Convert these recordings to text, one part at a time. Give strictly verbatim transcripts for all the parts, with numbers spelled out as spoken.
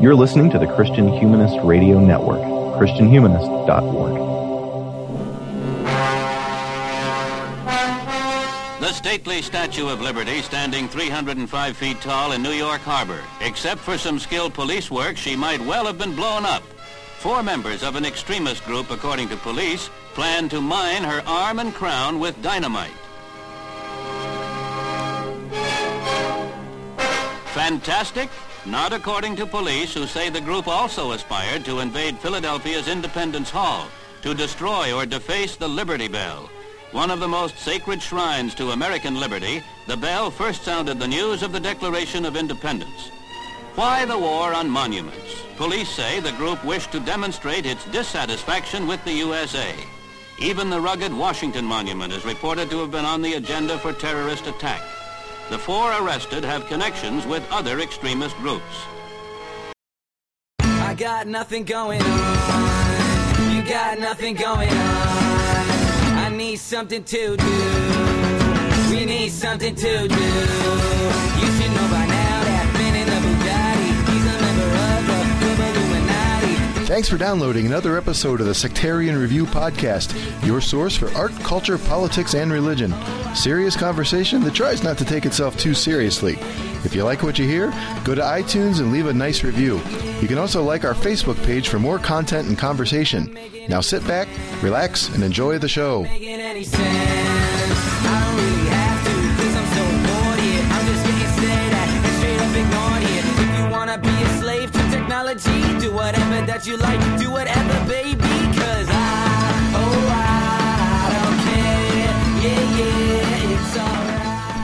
You're listening to the Christian Humanist Radio Network, Christian Humanist dot org. The stately Statue of Liberty, standing three hundred five feet tall in New York Harbor. Except for some skilled police work, she might well have been blown up. Four members of an extremist group, according to police, plan to mine her arm and crown with dynamite. Fantastic? Not according to police, who say the group also aspired to invade Philadelphia's Independence Hall, to destroy or deface the Liberty Bell. One of the most sacred shrines to American liberty, the bell first sounded the news of the Declaration of Independence. Why the war on monuments? Police say the group wished to demonstrate its dissatisfaction with the U S A. Even the rugged Washington Monument is reported to have been on the agenda for terrorist attack. The four arrested have connections with other extremist groups. I got nothing going on. You got nothing going on. I need something to do. We need something to do. You should know by now. Thanks for downloading another episode of the Sectarian Review Podcast, your source for art, culture, politics, and religion. Serious conversation that tries not to take itself too seriously. If you like what you hear, go to iTunes and leave a nice review. You can also like our Facebook page for more content and conversation. Now sit back, relax, and enjoy the show. Do whatever that you like, do whatever, baby, cause I, oh, I don't care, yeah, yeah, it's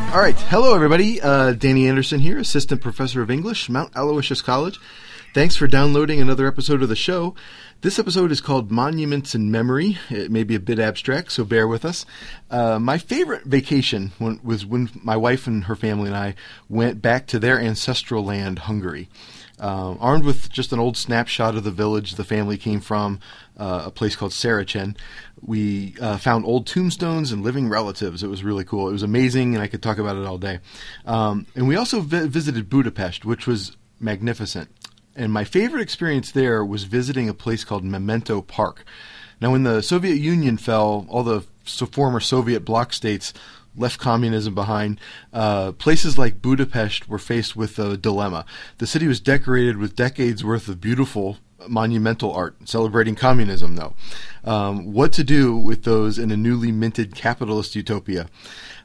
alright. Alright, hello everybody, uh, Danny Anderson here, Assistant Professor of English, Mount Aloysius College. Thanks for downloading another episode of the show. This episode is called Monuments in Memory. It may be a bit abstract, so bear with us. Uh, my favorite vacation when, was when my wife and her family and I went back to their ancestral land, Hungary. Uh, armed with just an old snapshot of the village the family came from, uh, a place called Sarachin, we uh, found old tombstones and living relatives. It was really cool. It was amazing, and I could talk about it all day. Um, and we also vi- visited Budapest, which was magnificent. And my favorite experience there was visiting a place called Memento Park. Now, when the Soviet Union fell, all the so former Soviet bloc states left communism behind, uh, places like Budapest were faced with a dilemma. The city was decorated with decades worth of beautiful monumental art, celebrating communism, though. Um, what to do with those in a newly minted capitalist utopia?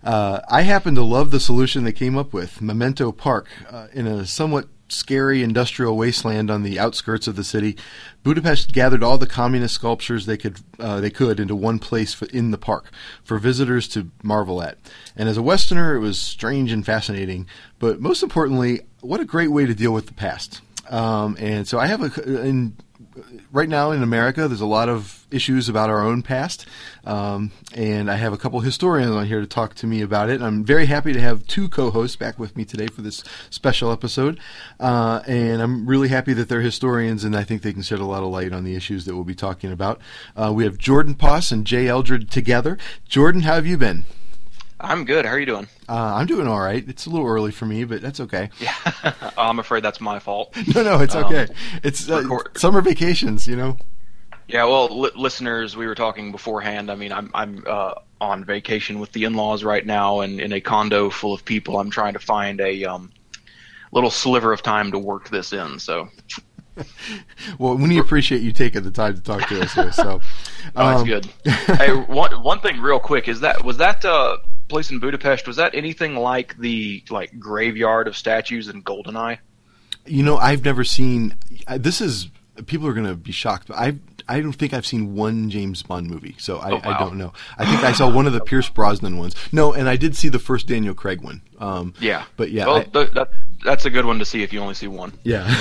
Uh, I happen to love the solution they came up with, Memento Park, uh, in a somewhat scary industrial wasteland on the outskirts of the city. Budapest gathered all the communist sculptures they could uh, they could into one place for, in the park for visitors to marvel at. And as a Westerner, it was strange and fascinating. But most importantly, what a great way to deal with the past. Um, and so I have a in, right now in America, there's a lot of issues about our own past. Um, and I have a couple historians on here to talk to me about it. And I'm very happy to have two co-hosts back with me today for this special episode. Uh, and I'm really happy that they're historians, and I think they can shed a lot of light on the issues that we'll be talking about. Uh, we have Jordan Poss and Jay Eldred together. Jordan, how have you been? I'm good. How are you doing? Uh, I'm doing all right. It's a little early for me, but that's okay. Yeah, I'm afraid that's my fault. No, no, it's okay. Um, it's uh, summer vacations, you know. Yeah, well, li- listeners, we were talking beforehand. I mean, I'm I'm uh, on vacation with the in-laws right now, and in a condo full of people. I'm trying to find a um, little sliver of time to work this in. So. Well, we appreciate you taking the time to talk to us here. So, um, oh, that's good. Hey, one one thing, real quick, is that was that. Uh, place in Budapest, was that anything like the like graveyard of statues in Goldeneye? You know, I've never seen this is people are going to be shocked, but I I don't think I've seen one James Bond movie, so I, oh, wow. I don't know. I think I saw one of the Pierce Brosnan ones. No, and I did see the first Daniel Craig one. Um, yeah. But yeah. Well, I, th- that, that's a good one to see if you only see one. Yeah.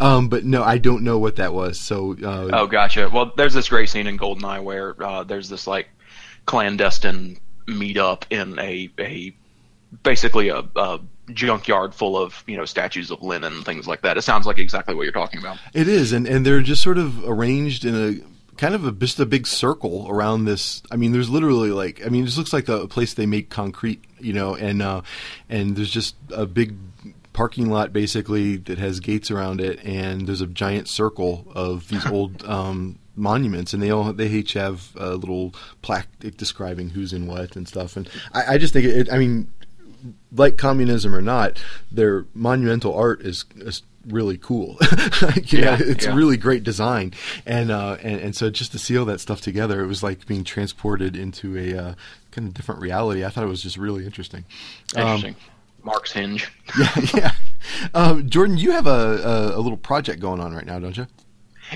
um, but no, I don't know what that was. So. Uh, oh, gotcha. Well, there's this great scene in Goldeneye where uh, there's this like clandestine meet up in a a basically a, a junkyard full of, you know, statues of Lenin and things like that. It sounds like exactly what you're talking about. It is, and, and they're just sort of arranged in a kind of a just a big circle around this. I mean, there's literally like I mean, it just looks like a place they make concrete, you know, and uh, and there's just a big parking lot, basically, that has gates around it, and there's a giant circle of these old um, monuments, and they all they each have a little plaque describing who's in what and stuff. And I, I just think, it, I mean, like communism or not, their monumental art is, is really cool. you yeah, know, it's yeah. really great design, and, uh, and and so just to see all that stuff together, it was like being transported into a uh, kind of different reality. I thought it was just really interesting. Interesting. Um, Mark's hinge. yeah, yeah. Um, Jordan, you have a, a, a little project going on right now, don't you?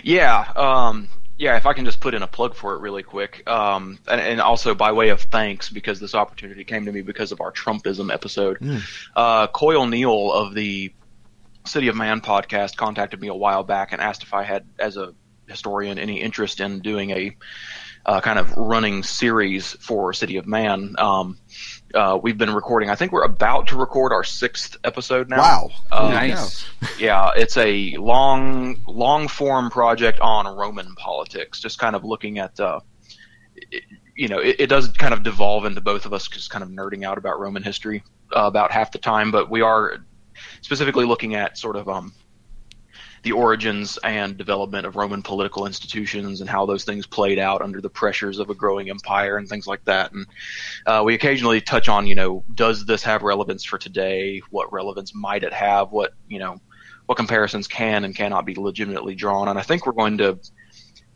Yeah, um, yeah. If I can just put in a plug for it really quick, um, and, and also by way of thanks, because this opportunity came to me because of our Trumpism episode. Mm. Uh, Coyle Neal of the City of Man podcast contacted me a while back and asked if I had, as a historian, any interest in doing a uh, kind of running series for City of Man. Um, Uh, we've been recording. I think we're about to record our sixth episode now. Wow. Uh, nice. Yeah, it's a long, long-form project on Roman politics, just kind of looking at uh, it, you know, it, it does kind of devolve into both of us just kind of nerding out about Roman history uh, about half the time, but we are specifically looking at sort of um, the origins and development of Roman political institutions and how those things played out under the pressures of a growing empire and things like that. And uh, we occasionally touch on, you know, does this have relevance for today? What relevance might it have? What, you know, what comparisons can and cannot be legitimately drawn? And I think we're going to,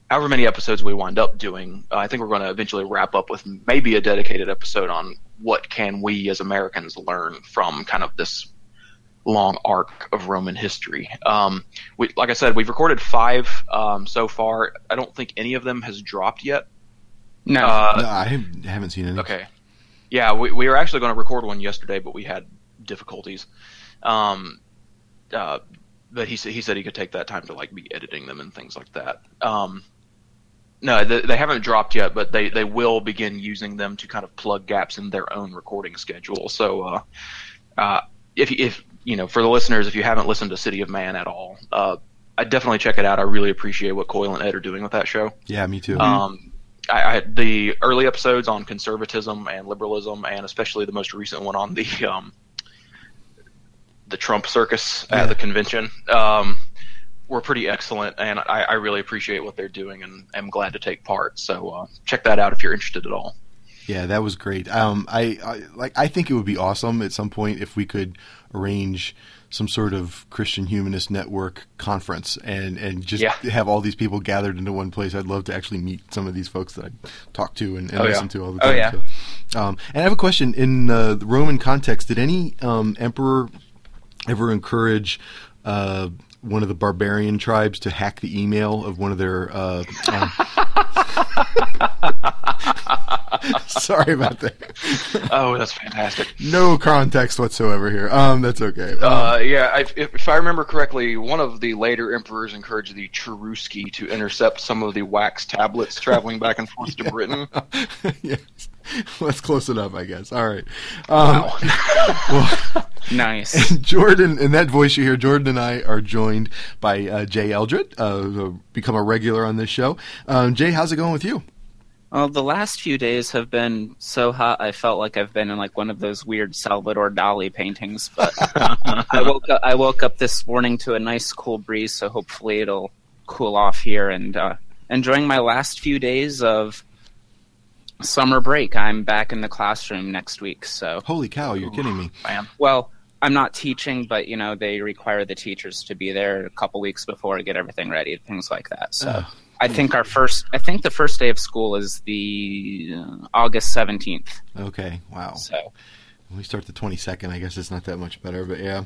however many episodes we wind up doing, uh, I think we're going to eventually wrap up with maybe a dedicated episode on what can we as Americans learn from kind of this long arc of Roman history. Um, we, like I said, we've recorded five um, so far. I don't think any of them has dropped yet. No, uh, no I haven't seen any. Okay. Yeah, we, we were actually going to record one yesterday, but we had difficulties. Um, uh, but he, he said he could take that time to like be editing them and things like that. Um, no, they, they haven't dropped yet, but they, they will begin using them to kind of plug gaps in their own recording schedule. So uh, uh, if if you know, for the listeners, if you haven't listened to City of Man at all, uh, I definitely check it out. I really appreciate what Coyle and Ed are doing with that show. Yeah, me too. Um, I, I the early episodes on conservatism and liberalism, and especially the most recent one on the um, the Trump circus yeah. at the convention, um, were pretty excellent, and I, I really appreciate what they're doing, and am glad to take part. So uh, check that out if you're interested at all. Yeah, that was great. Um, I, I like. I think it would be awesome at some point if we could arrange some sort of Christian Humanist Network conference and, and just yeah. have all these people gathered into one place. I'd love to actually meet some of these folks that I talk to and, and oh, listen yeah. to all the time. Oh, yeah. So, um, and I have a question. In uh, the Roman context, did any um, emperor ever encourage uh, one of the barbarian tribes to hack the email of one of their... Uh, um, Sorry about that. Oh, that's fantastic. No context whatsoever here. Um, that's okay. Um, uh, yeah, I, if, if I remember correctly, one of the later emperors encouraged the Cherusci to intercept some of the wax tablets traveling back and forth yeah. to Britain. yes. Well, that's close enough, I guess. All right. Um, wow. well, nice. And Jordan, in that voice you hear, Jordan and I are joined by uh, Jay Eldred, uh, who's become a regular on this show. Um, Jay, how's it going with you? Well, the last few days have been so hot, I felt like I've been in like one of those weird Salvador Dali paintings. But I woke up, I woke up this morning to a nice cool breeze, so hopefully it'll cool off here. And uh, enjoying my last few days of summer break. I'm back in the classroom next week. So holy cow, you're kidding me! Bam. Well, I'm not teaching, but you know they require the teachers to be there a couple weeks before to get everything ready, things like that. So. Uh. I think our first. I think the first day of school is the uh, August seventeenth. Okay. Wow. So when we start the twenty second, I guess it's not that much better, but yeah.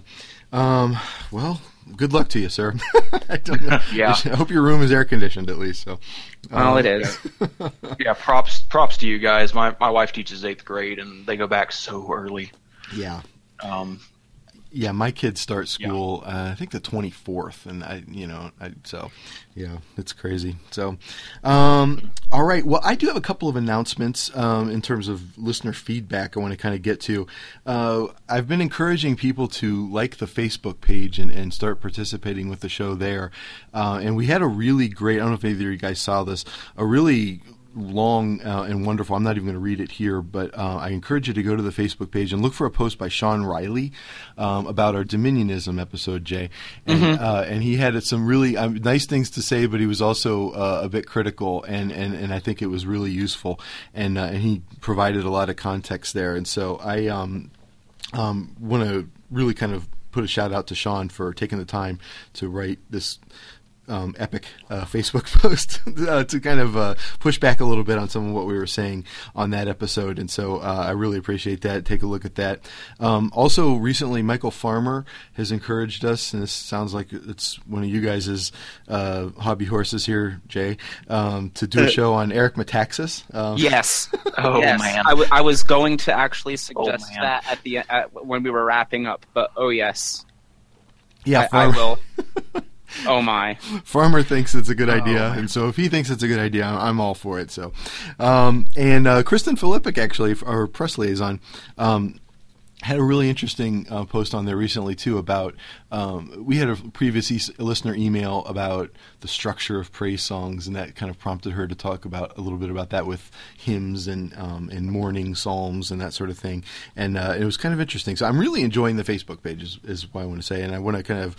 Um, well, good luck to you, sir. I don't know. yeah. I hope your room is air conditioned at least. So. Well, um, it is. yeah. Props. Props to you guys. My my wife teaches eighth grade, and they go back so early. Yeah. Um. Yeah, my kids start school. Yeah. Uh, I think the twenty fourth, and I, you know, I, so yeah, it's crazy. So, um, all right. Well, I do have a couple of announcements um, in terms of listener feedback. I want to kind of get to. Uh, I've been encouraging people to like the Facebook page and, and start participating with the show there. Uh, and we had a really great. I don't know if either of you guys saw this. A really long uh, and wonderful. I'm not even going to read it here, but uh, I encourage you to go to the Facebook page and look for a post by Sean Riley um, about our Dominionism episode, Jay. And, mm-hmm. uh, and he had some really um, nice things to say, but he was also uh, a bit critical, and, and, and I think it was really useful. And, uh, and he provided a lot of context there. And so I um, um, want to really kind of put a shout out to Sean for taking the time to write this Um, epic uh, Facebook post uh, to kind of uh, push back a little bit on some of what we were saying on that episode. And so uh, I really appreciate that. Take a look at that. Um, also, recently, Michael Farmer has encouraged us, and this sounds like it's one of you guys' uh, hobby horses here, Jay, um, to do a show on Eric Metaxas. Um, yes. Oh, yes. man. I, w- I was going to actually suggest oh, that at the at, when we were wrapping up, but oh, yes. Yeah, I, I will. Oh my! Farmer thinks it's a good idea, oh, and so if he thinks it's a good idea, I'm, I'm all for it. So, um, and uh, Kristen Filippic, actually, our press liaison, um, had a really interesting uh, post on there recently too about. Um, we had a previous e- listener email about the structure of praise songs, and that kind of prompted her to talk about a little bit about that with hymns and um, and morning psalms and that sort of thing. And uh, it was kind of interesting. So I'm really enjoying the Facebook page, is, is what I want to say, and I want to kind of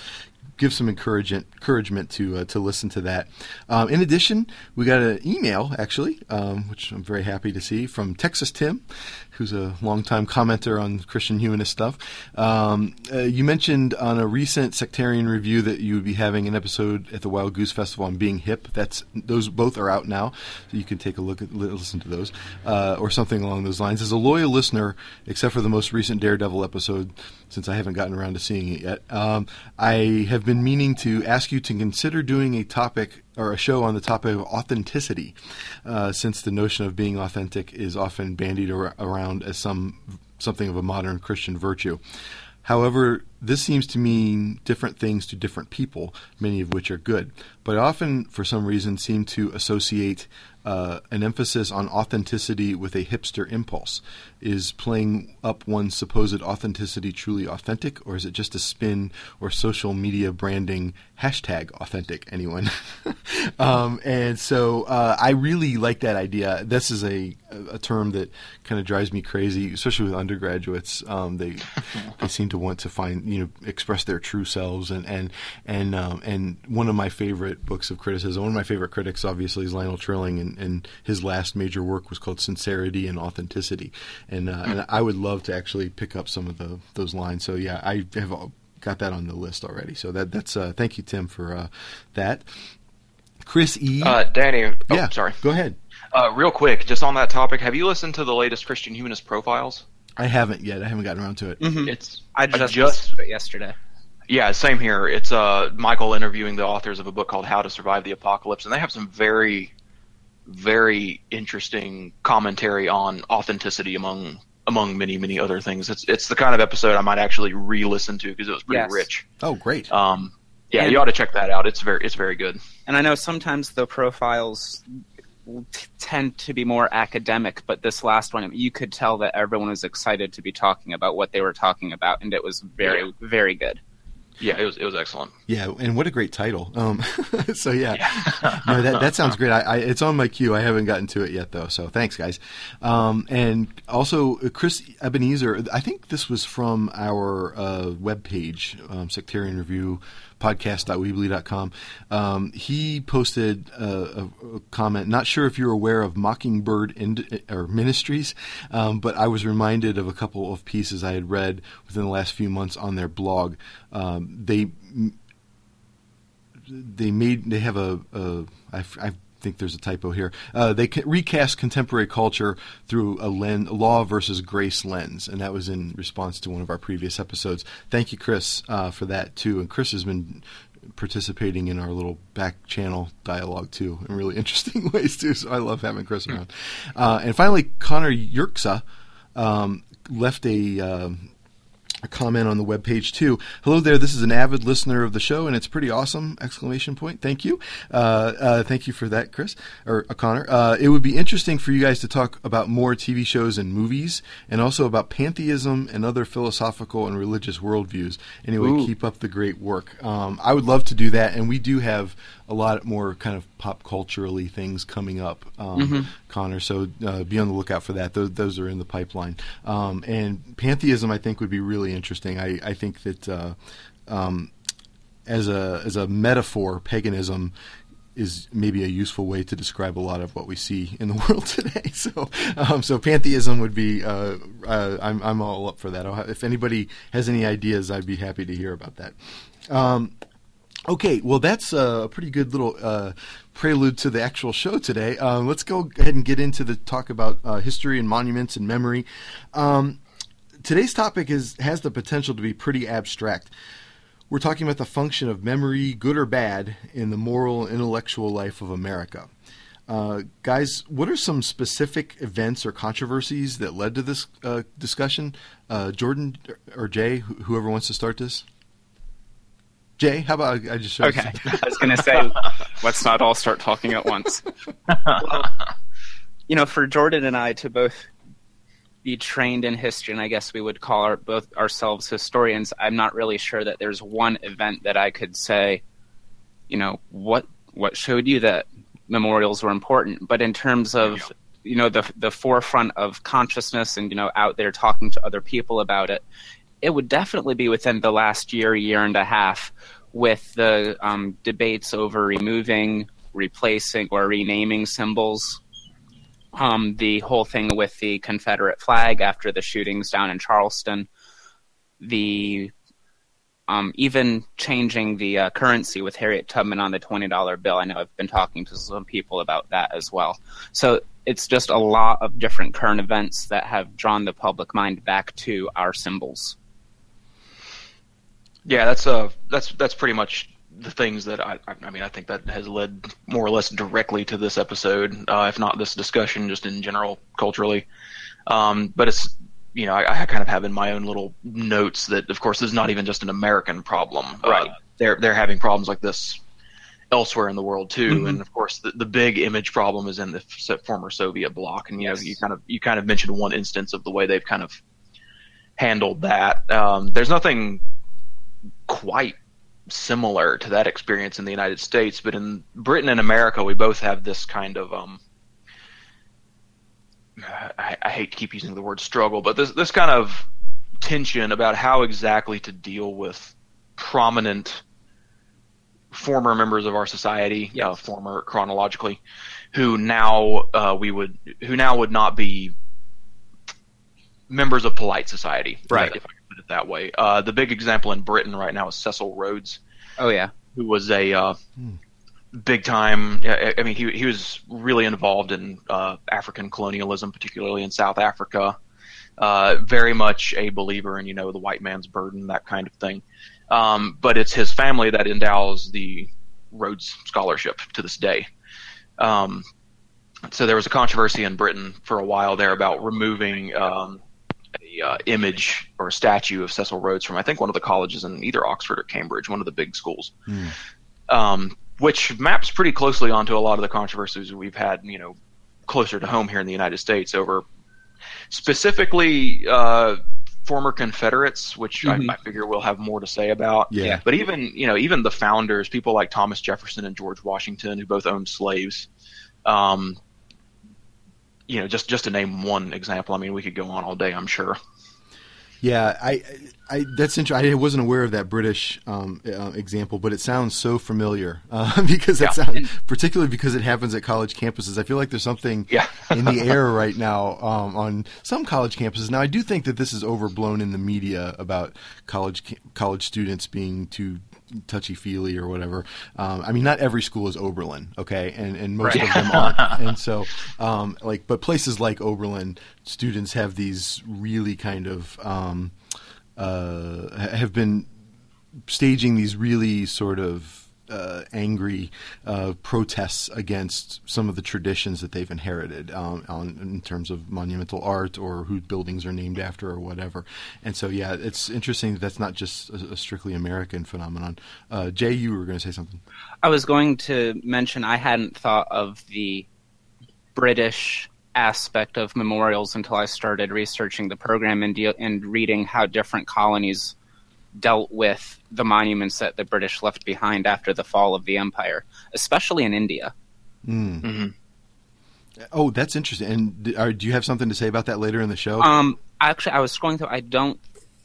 give some encouragement encouragement to uh, to listen to that. Um, in addition, we got an email actually, um, which I'm very happy to see, from Texas Tim, who's a longtime commenter on Christian humanist stuff. Um, uh, you mentioned on a recent Sectarian Review that you would be having an episode at the Wild Goose Festival on being hip. That's those both are out now, so you can take a look at listen to those uh, or something along those lines. As a loyal listener, except for the most recent Daredevil episode, since I haven't gotten around to seeing it yet, um, I have been meaning to ask you to consider doing a topic or a show on the topic of authenticity, uh, since the notion of being authentic is often bandied ar- around as some something of a modern Christian virtue. However, this seems to mean different things to different people, many of which are good, but often, for some reason, seem to associate uh, an emphasis on authenticity with a hipster impulse. Is playing up one's supposed authenticity truly authentic, or is it just a spin or social media branding hashtag authentic anyone? um, and so uh, I really like that idea. This is a, a term that kind of drives me crazy, especially with undergraduates. Um, they they seem to want to find, you know, express their true selves. And and and, um, and one of my favorite books of criticism, one of my favorite critics, obviously, is Lionel Trilling, and, and his last major work was called Sincerity and Authenticity. And, uh, and I would love to actually pick up some of the, those lines. So, yeah, I have got that on the list already. So that that's uh, thank you, Tim, for uh, that. Chris E. Uh, Danny. Oh, yeah, sorry. Go ahead. Uh, real quick, just on that topic, have you listened to the latest Christian Humanist Profiles? I haven't yet. I haven't gotten around to it. Mm-hmm. It's I just, I just it yesterday. Yeah, same here. It's uh, Michael interviewing the authors of a book called How to Survive the Apocalypse, and they have some very, very interesting commentary on authenticity among among many, many other things. It's it's the kind of episode I might actually re-listen to because it was pretty yes. rich. Oh, great. Um, yeah, and you ought to check that out. It's very it's very good. And I know sometimes the profiles T- tend to be more academic, but this last one, you could tell that everyone was excited to be talking about what they were talking about, and it was very, yeah. very good. Yeah, it was it was excellent. Yeah, and what a great title. Um, so yeah, yeah. no, that that sounds great. I, I, it's on my queue. I haven't gotten to it yet though. So thanks, guys. Um, and also Chris Ebenezer. I think this was from our uh, webpage, um, Sectarian Review podcast dot weebly dot com. Um, he posted a, a, a comment. Not sure if you're aware of Mockingbird ind- or Ministries, um, but I was reminded of a couple of pieces I had read within the last few months on their blog. Um, they they made they have a, a I, I think there's a typo here. Uh, they recast contemporary culture through a, lens, a law versus grace lens, and that was in response to one of our previous episodes. Thank you, Chris, uh, for that too. And Chris has been participating in our little back channel dialogue too, in really interesting ways too. So I love having Chris around. Uh, and finally, Connor Yerxa um, left a. Uh, a comment on the webpage too. Hello there, this is an avid listener of the show, and it's pretty awesome, exclamation point. Thank you. Uh, uh, thank you for that, Chris, or uh, Connor. Uh, it would be interesting for you guys to talk about more T V shows and movies, and also about pantheism and other philosophical and religious worldviews. Anyway, Ooh. keep up the great work. Um, I would love to do that, and we do have a lot more kind of pop culturally things coming up, um, mm-hmm. Connor. So uh, be on the lookout for that. Those, those are in the pipeline. Um, and pantheism, I think, would be really interesting. I, I think that uh, um, as a as a metaphor, paganism is maybe a useful way to describe a lot of what we see in the world today. So, um, so pantheism would be. Uh, uh, I'm I'm all up for that. I'll have, if anybody has any ideas, I'd be happy to hear about that. Um, Okay, well, that's a pretty good little uh, prelude to the actual show today. Uh, let's go ahead and get into the talk about uh, history and monuments and memory. Um, today's topic is has the potential to be pretty abstract. We're talking about the function of memory, good or bad, in the moral and intellectual life of America. Uh, guys, what are some specific events or controversies that led to this uh, discussion? Uh, Jordan or Jay, whoever wants to start this? Jay, how about I just... Okay, I was going to say, let's not all start talking at once. Well, you know, for Jordan and I to both be trained in history, and I guess we would call our, both ourselves historians, I'm not really sure that there's one event that I could say, you know, what what showed you that memorials were important. But in terms of, you know, the the forefront of consciousness and, you know, out there talking to other people about it, it would definitely be within the last year, year and a half, with the um, debates over removing, replacing, or renaming symbols. Um, the whole thing with the Confederate flag after the shootings down in Charleston. The um, even changing the uh, currency with Harriet Tubman on the twenty dollar bill. I know I've been talking to some people about that as well. So it's just a lot of different current events that have drawn the public mind back to our symbols. Yeah, that's uh, that's that's pretty much the things that I, I mean, I think that has led more or less directly to this episode, uh, if not this discussion, just in general culturally. Um, but it's, you know, I, I kind of have in my own little notes that, of course, this is not even just an American problem. Right. Uh, they're they're having problems like this elsewhere in the world too, mm-hmm. and of course, the, the big image problem is in the former Soviet bloc. And you yes. know, you kind of you kind of mentioned one instance of the way they've kind of handled that. Um, there's nothing quite similar to that experience in the United States, but in Britain and America, we both have this kind of um, I, I hate to keep using the word struggle, but this this kind of tension about how exactly to deal with prominent former members of our society, yes. uh, former chronologically, who now uh, we would who now would not be members of polite society, right? If I put it that way. Uh, the big example in Britain right now is Cecil Rhodes. Oh yeah, who was a uh, hmm. big time. I, I mean, he he was really involved in uh, African colonialism, particularly in South Africa. Uh, very much a believer in, you know, the white man's burden, that kind of thing. Um, but it's his family that endows the Rhodes Scholarship to this day. Um, so there was a controversy in Britain for a while there about removing um, a uh, image or a statue of Cecil Rhodes from, I think, one of the colleges in either Oxford or Cambridge, one of the big schools, mm. um, which maps pretty closely onto a lot of the controversies we've had, you know, closer to home here in the United States over specifically uh, – former Confederates, which mm-hmm. I, I figure we'll have more to say about. Yeah. But even, you know, even the founders, people like Thomas Jefferson and George Washington, who both owned slaves, um, you know, just, just to name one example. I mean, we could go on all day, I'm sure. Yeah, I, I that's interesting. I wasn't aware of that British um, uh, example, but it sounds so familiar uh, because that yeah. sounds, particularly because it happens at college campuses. I feel like there's something yeah. in the air right now um, on some college campuses. Now, I do think that this is overblown in the media about college college students being too touchy-feely or whatever. Um, I mean, not every school is Oberlin, okay, and and most right. of them aren't. And so, um, like, but places like Oberlin, students have these really kind of um, uh, have been staging these really sort of uh, angry uh, protests against some of the traditions that they've inherited um, on, in terms of monumental art or who buildings are named after or whatever. And so, yeah, it's interesting that that's not just a, a strictly American phenomenon. Uh, Jay, you were going to say something. I was going to mention I hadn't thought of the British aspect of memorials until I started researching the program and, de- and reading how different colonies dealt with the monuments that the British left behind after the fall of the empire, especially in India. Mm. Mm-hmm. Oh, that's interesting. And do you have something to say about that later in the show? Um, actually, I was scrolling through. I don't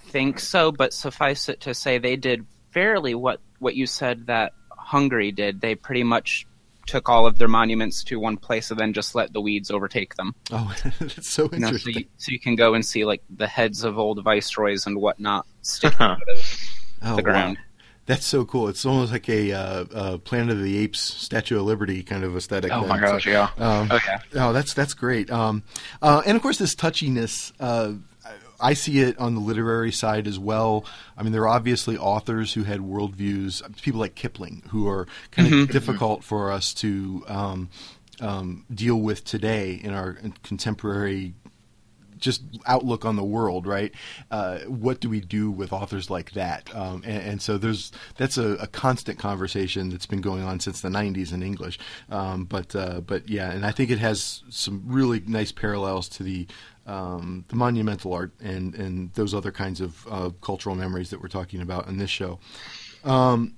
think so, but suffice it to say they did fairly what, what you said that Hungary did. They pretty much took all of their monuments to one place and then just let the weeds overtake them. Oh, that's so interesting. You know, so, you, so you can go and see like the heads of old viceroys and whatnot sticking out of oh, the ground. Wow. That's so cool. It's almost like a uh, uh, Planet of the Apes, Statue of Liberty kind of aesthetic. Oh, then. my gosh, yeah. Um, oh, yeah. Oh, that's, that's great. Um, uh, and, of course, this touchiness uh, – I see it on the literary side as well. I mean, there are obviously authors who had worldviews, people like Kipling, who are kind mm-hmm. of difficult for us to um, um, deal with today in our contemporary just outlook on the world, right? Uh, what do we do with authors like that? Um, and, and so there's that's a, a constant conversation that's been going on since the nineties in English. Um, but uh, but yeah, and I think it has some really nice parallels to the Um, the monumental art and, and those other kinds of uh, cultural memories that we're talking about in this show. Um,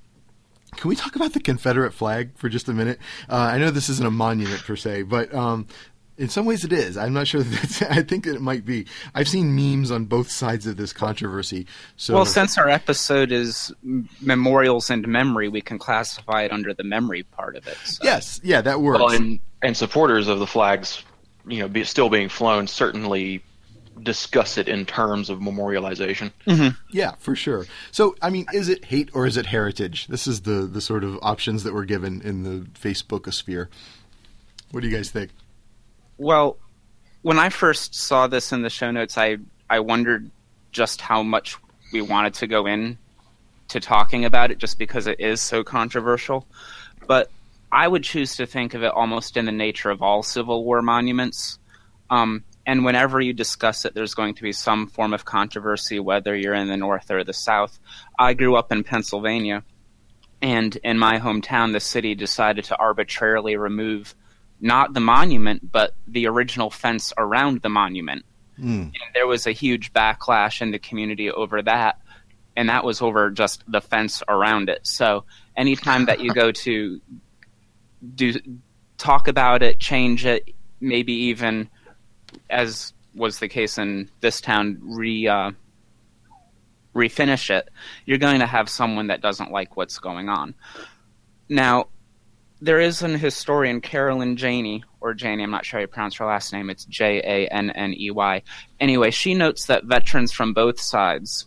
can we talk about the Confederate flag for just a minute? Uh, I know this isn't a monument per se, but um, in some ways it is. I'm not sure that that's, I think that it might be. I've seen memes on both sides of this controversy. So, well, since our episode is memorials and memory, we can classify it under the memory part of it. So. Yes, yeah, that works. Well, and, and supporters of the flag's you know, be, still being flown, certainly discuss it in terms of memorialization. Mm-hmm. Yeah, for sure. So, I mean, is it hate or is it heritage? This is the, the sort of options that were given in the Facebookosphere. What do you guys think? Well, when I first saw this in the show notes, I, I wondered just how much we wanted to go in to talking about it just because it is so controversial. But I would choose to think of it almost in the nature of all Civil War monuments. Um, and whenever you discuss it, there's going to be some form of controversy, whether you're in the North or the South. I grew up in Pennsylvania, and in my hometown, the city decided to arbitrarily remove not the monument, but the original fence around the monument. Mm. And there was a huge backlash in the community over that, and that was over just the fence around it. So anytime that you go to do talk about it, change it, maybe even, as was the case in this town, re uh, refinish it, you're going to have someone that doesn't like what's going on. Now, there is an historian, Carolyn Janey, or Janey, I'm not sure how you pronounce her last name, it's J A N N E Y. Anyway, she notes that veterans from both sides,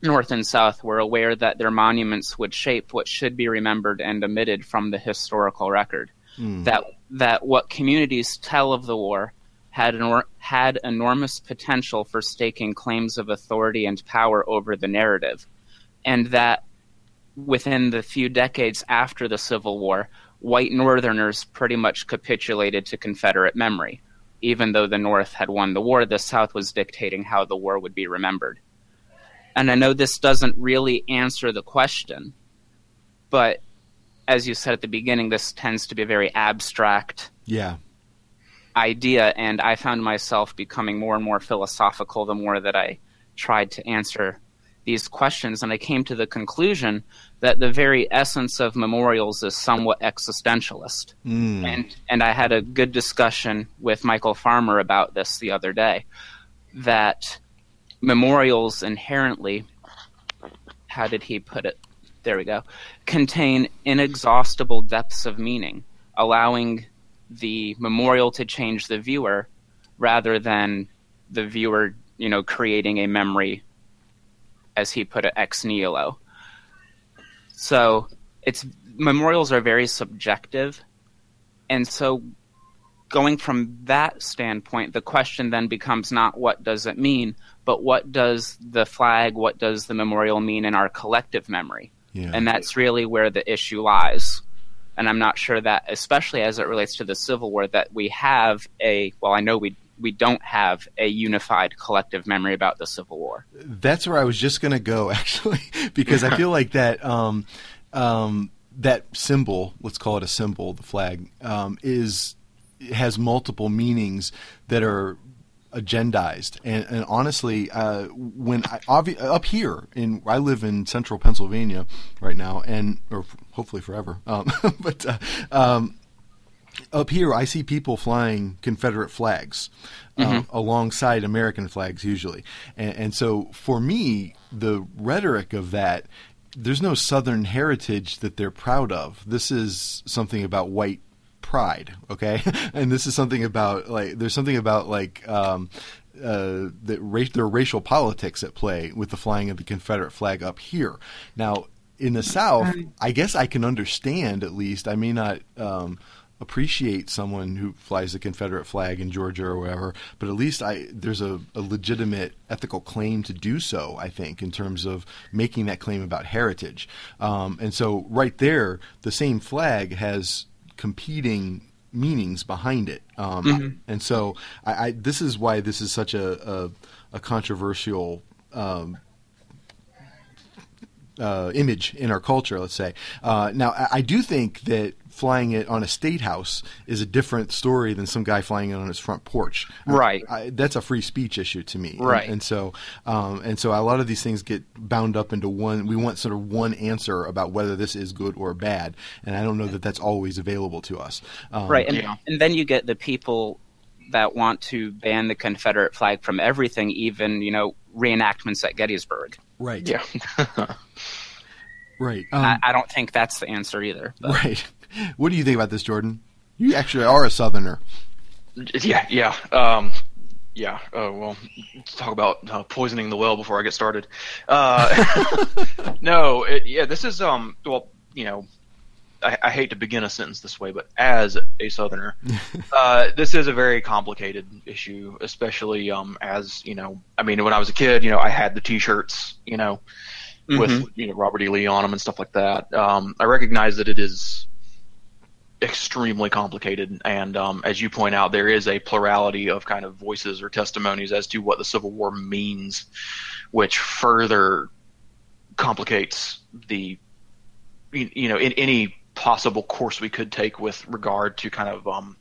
North and South, were aware that their monuments would shape what should be remembered and omitted from the historical record. Mm. That that what communities tell of the war had enor- had enormous potential for staking claims of authority and power over the narrative, and that within the few decades after the Civil War, white Northerners pretty much capitulated to Confederate memory. Even though the North had won the war, the South was dictating how the war would be remembered. And I know this doesn't really answer the question, but as you said at the beginning, this tends to be a very abstract yeah. idea, and I found myself becoming more and more philosophical the more that I tried to answer these questions, and I came to the conclusion that the very essence of memorials is somewhat existentialist. Mm. And, and I had a good discussion with Michael Farmer about this the other day, that memorials inherently, how did he put it? There we go. Contain inexhaustible depths of meaning, allowing the memorial to change the viewer rather than the viewer, you know, creating a memory, as he put it, ex nihilo. So it's memorials are very subjective. And so going from that standpoint, the question then becomes not what does it mean, but what does the flag, what does the memorial mean in our collective memory? Yeah. And that's really where the issue lies. And I'm not sure that, especially as it relates to the Civil War, that we have a – well, I know we we don't have a unified collective memory about the Civil War. That's where I was just going to go, actually, because I feel like that um, um, that symbol, let's call it a symbol, the flag, um, is has multiple meanings that are – agendized. And, and honestly, uh, when I, obvi- up here in, I live in central Pennsylvania right now, and, or f- hopefully forever. Um, but, uh, um, up here, I see people flying Confederate flags, uh, mm-hmm. alongside American flags usually. And, and so for me, the rhetoric of that, there's no Southern heritage that they're proud of. This is something about white pride, okay, and this is something about like there's something about like um, uh, that ra- there are racial politics at play with the flying of the Confederate flag up here. Now in the South, I guess I can understand at least. I may not um, appreciate someone who flies the Confederate flag in Georgia or wherever, but at least I there's a, a legitimate ethical claim to do so. I think in terms of making that claim about heritage, um, and so right there, the same flag has competing meanings behind it. Um, mm-hmm. And so I, I, this is why this is such a, a, a controversial um, uh, image in our culture, let's say. Uh, now, I, I do think that flying it on a state house is a different story than some guy flying it on his front porch. Right. I, I, that's a free speech issue to me. Right. And, and so, um, and so a lot of these things get bound up into one. We want sort of one answer about whether this is good or bad, and I don't know that that's always available to us. Um, right. And, yeah. and then you get the people that want to ban the Confederate flag from everything, even you know reenactments at Gettysburg. Right. Yeah. Right. Um, I, I don't think that's the answer either. But. Right. What do you think about this, Jordan? You actually are a Southerner. Yeah, yeah, um, yeah. Uh, well, let's talk about uh, poisoning the well before I get started. Uh, no, it, yeah, this is um. Well, you know, I, I hate to begin a sentence this way, but as a Southerner, uh, this is a very complicated issue, especially um as you know. I mean, when I was a kid, you know, I had the T-shirts, you know, with mm-hmm. you know Robert E. Lee on them and stuff like that. Um, I recognize that it is extremely complicated, and um, as you point out, there is a plurality of kind of voices or testimonies as to what the Civil War means, which further complicates the you, you know in any possible course we could take with regard to kind of um,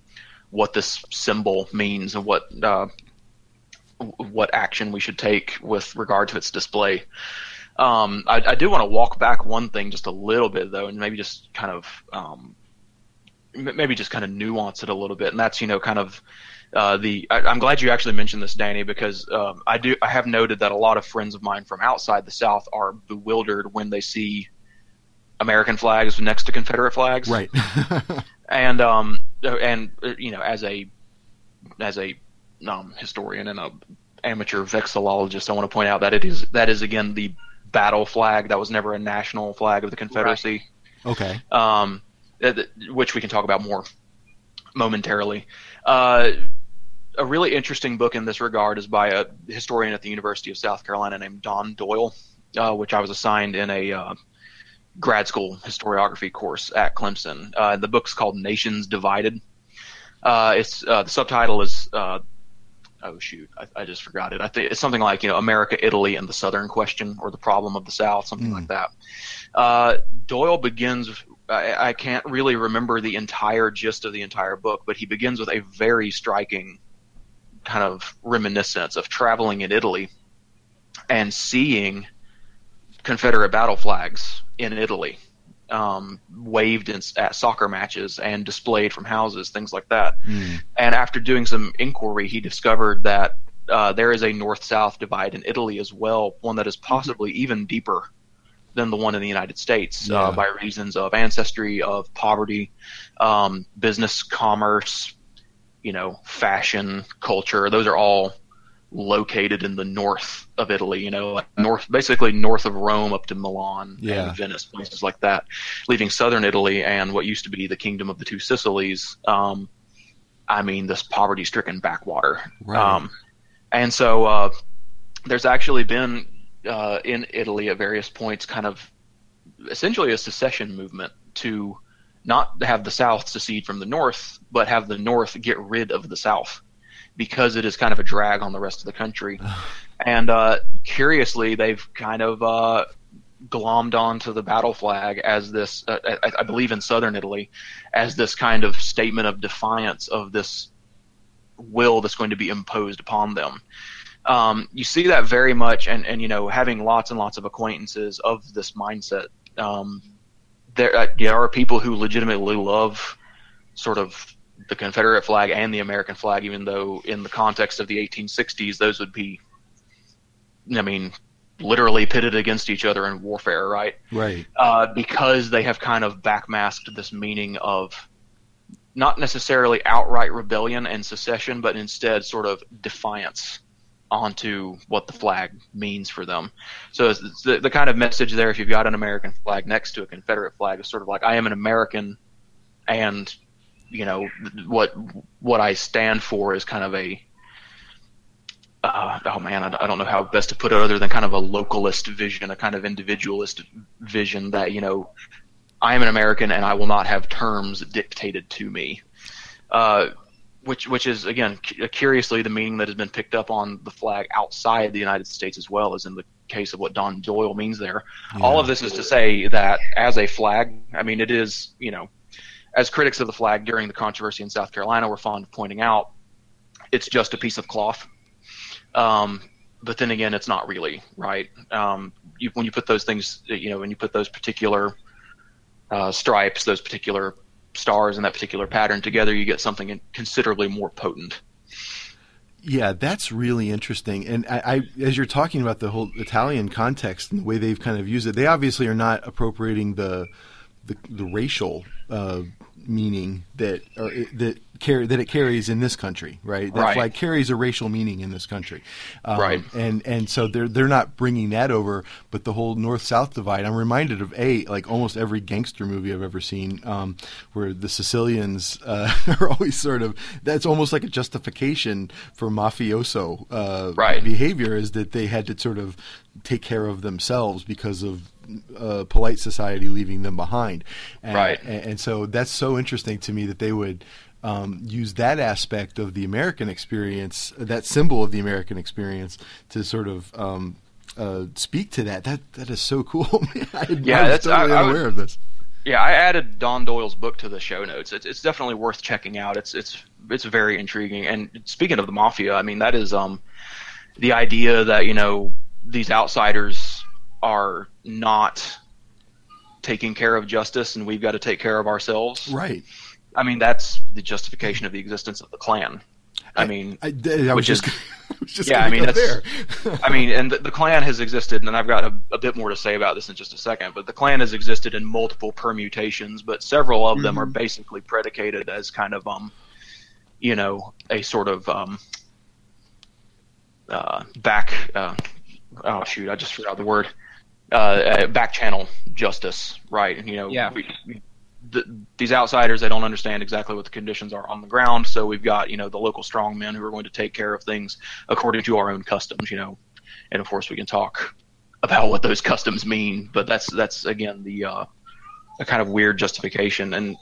what this symbol means and what uh, what action we should take with regard to its display. Um, I, I do want to walk back one thing just a little bit though, and maybe just kind of um, maybe just kind of nuance it a little bit. And that's, you know, kind of uh, the, I, I'm glad you actually mentioned this, Danny, because um, I do, I have noted that a lot of friends of mine from outside the South are bewildered when they see American flags next to Confederate flags. Right. and, um, and, you know, as a, as a um, historian and a amateur vexillologist, I want to point out that it is, that is again, the battle flag. That was never a national flag of the Confederacy. Right. Okay. Um, which we can talk about more momentarily. Uh, a really interesting book in this regard is by a historian at the University of South Carolina named Don Doyle, uh, which I was assigned in a uh, grad school historiography course at Clemson. Uh, the book's called Nations Divided. Uh, it's uh, the subtitle is uh, – oh, shoot. I, I just forgot it. I think it's something like, you know, America, Italy, and the Southern Question, or the Problem of the South, something mm. like that. Uh, Doyle begins – I, I can't really remember the entire gist of the entire book, but he begins with a very striking kind of reminiscence of traveling in Italy and seeing Confederate battle flags in Italy, um, waved in, at soccer matches and displayed from houses, things like that. Mm. And after doing some inquiry, he discovered that uh, there is a north-south divide in Italy as well, one that is possibly mm-hmm. even deeper than the one in the United States, yeah. uh, by reasons of ancestry, of poverty, um, business, commerce, you know, fashion, culture. Those are all located in the north of Italy, you know, like north, basically north of Rome up to Milan yeah. and Venice, places like that, leaving southern Italy and what used to be the Kingdom of the Two Sicilies. Um, I mean, this poverty-stricken backwater. Right. Um, and so uh, there's actually been – Uh, in Italy at various points kind of essentially a secession movement to not have the South secede from the North, but have the North get rid of the South, because it is kind of a drag on the rest of the country. And uh, curiously, they've kind of uh, glommed onto the battle flag as this, uh, I, I believe in southern Italy, as this kind of statement of defiance of this will that's going to be imposed upon them. Um, you see that very much, and, and you know, having lots and lots of acquaintances of this mindset, um, there, uh, there are people who legitimately love sort of the Confederate flag and the American flag, even though in the context of the eighteen sixties, those would be, I mean, literally pitted against each other in warfare, right? Right. Uh, because they have kind of backmasked this meaning of not necessarily outright rebellion and secession, but instead sort of defiance onto what the flag means for them. So it's, it's the, the kind of message there, if you've got an American flag next to a Confederate flag, is sort of like, I am an American, and you know what what I stand for is kind of a uh, oh man I, I don't know how best to put it other than kind of a localist vision, a kind of individualist vision that, you know, I am an American and I will not have terms dictated to me, uh, which which is again cu- curiously the meaning that has been picked up on the flag outside the United States as well, as in the case of what Don Doyle means there. Yeah. All of this is to say that as a flag, I mean, it is, you know, as critics of the flag during the controversy in South Carolina were fond of pointing out, it's just a piece of cloth. Um, but then again, it's not really, right? Um, you, when you put those things, you know, when you put those particular uh, stripes, those particular stars, and that particular pattern together, you get something considerably more potent. Yeah, that's really interesting. And I, I, as you're talking about the whole Italian context and the way they've kind of used it, they obviously are not appropriating the the, the racial Uh, meaning that or that carry that it carries in this country, right? That right. flag carries a racial meaning in this country, um, right? And and so they're they're not bringing that over, but the whole North-South divide. I'm reminded of a like almost every gangster movie I've ever seen, um, where the Sicilians uh, are always sort of, that's almost like a justification for mafioso uh, right. behavior, is that they had to sort of take care of themselves because of Uh, polite society leaving them behind, and, right? And, and so that's so interesting to me that they would um, use that aspect of the American experience, that symbol of the American experience, to sort of um, uh, speak to that. That that is so cool. I had, yeah, I that's totally I, unaware I would, of this. Yeah, I added Don Doyle's book to the show notes. It's it's definitely worth checking out. It's it's it's very intriguing. And speaking of the mafia, I mean, that is um the idea that, you know, these outsiders are not taking care of justice and we've got to take care of ourselves. Right. I mean, that's the justification of the existence of the Klan. I, I mean, I, I, I which just, is, I just yeah, I mean, that's, I mean, and the, the Klan has existed, and I've got a, a bit more to say about this in just a second, but the Klan has existed in multiple permutations, but several of mm-hmm. them are basically predicated as kind of, um, you know, a sort of, um, uh, back, uh, oh shoot, I just forgot the word. Uh, back channel justice, right? And, you know, yeah. we, we, the, these outsiders, they don't understand exactly what the conditions are on the ground. So we've got, you know, the local strongmen who are going to take care of things according to our own customs, you know. And of course, we can talk about what those customs mean, but that's that's again the uh, a kind of weird justification, and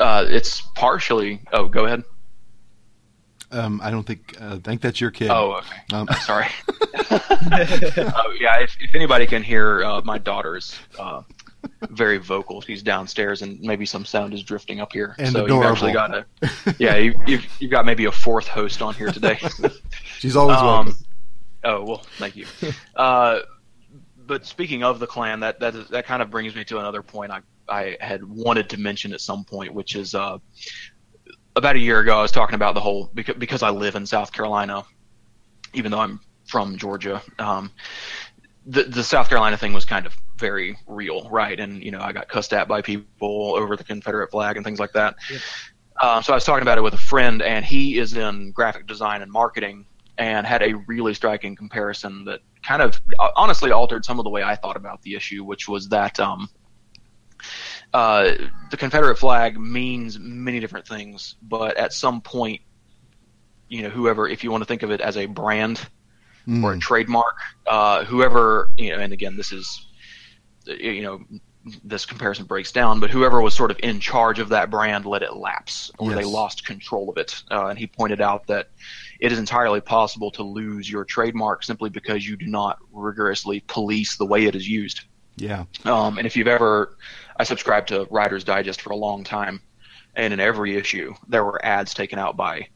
uh, it's partially. Oh, go ahead. Um, I don't think uh, I think that's your kid. Oh, okay. Um. I'm sorry. Oh, yeah. If, if anybody can hear, uh, my daughter's uh, very vocal. She's downstairs, and maybe some sound is drifting up here. And so adorable. You've actually got a yeah. You, you've you've got maybe a fourth host on here today. She's always um, welcome. Oh well, thank you. Uh, but speaking of the Klan, that that that kind of brings me to another point I I had wanted to mention at some point, which is uh. About a year ago, I was talking about the whole, because, because I live in South Carolina, even though I'm from Georgia, um, the, the South Carolina thing was kind of very real, right? And, you know, I got cussed at by people over the Confederate flag and things like that. Yeah. Um, so I was talking about it with a friend, and he is in graphic design and marketing and had a really striking comparison that kind of honestly altered some of the way I thought about the issue, which was that um, – Uh, the Confederate flag means many different things, but at some point, you know, whoever, if you want to think of it as a brand mm. or a trademark, uh, whoever, you know, and again, this is, you know, this comparison breaks down, but whoever was sort of in charge of that brand let it lapse, or yes. they lost control of it. Uh, and he pointed out that it is entirely possible to lose your trademark simply because you do not rigorously police the way it is used. Yeah. Um, and if you've ever – I subscribed to Writer's Digest for a long time, and in every issue there were ads taken out by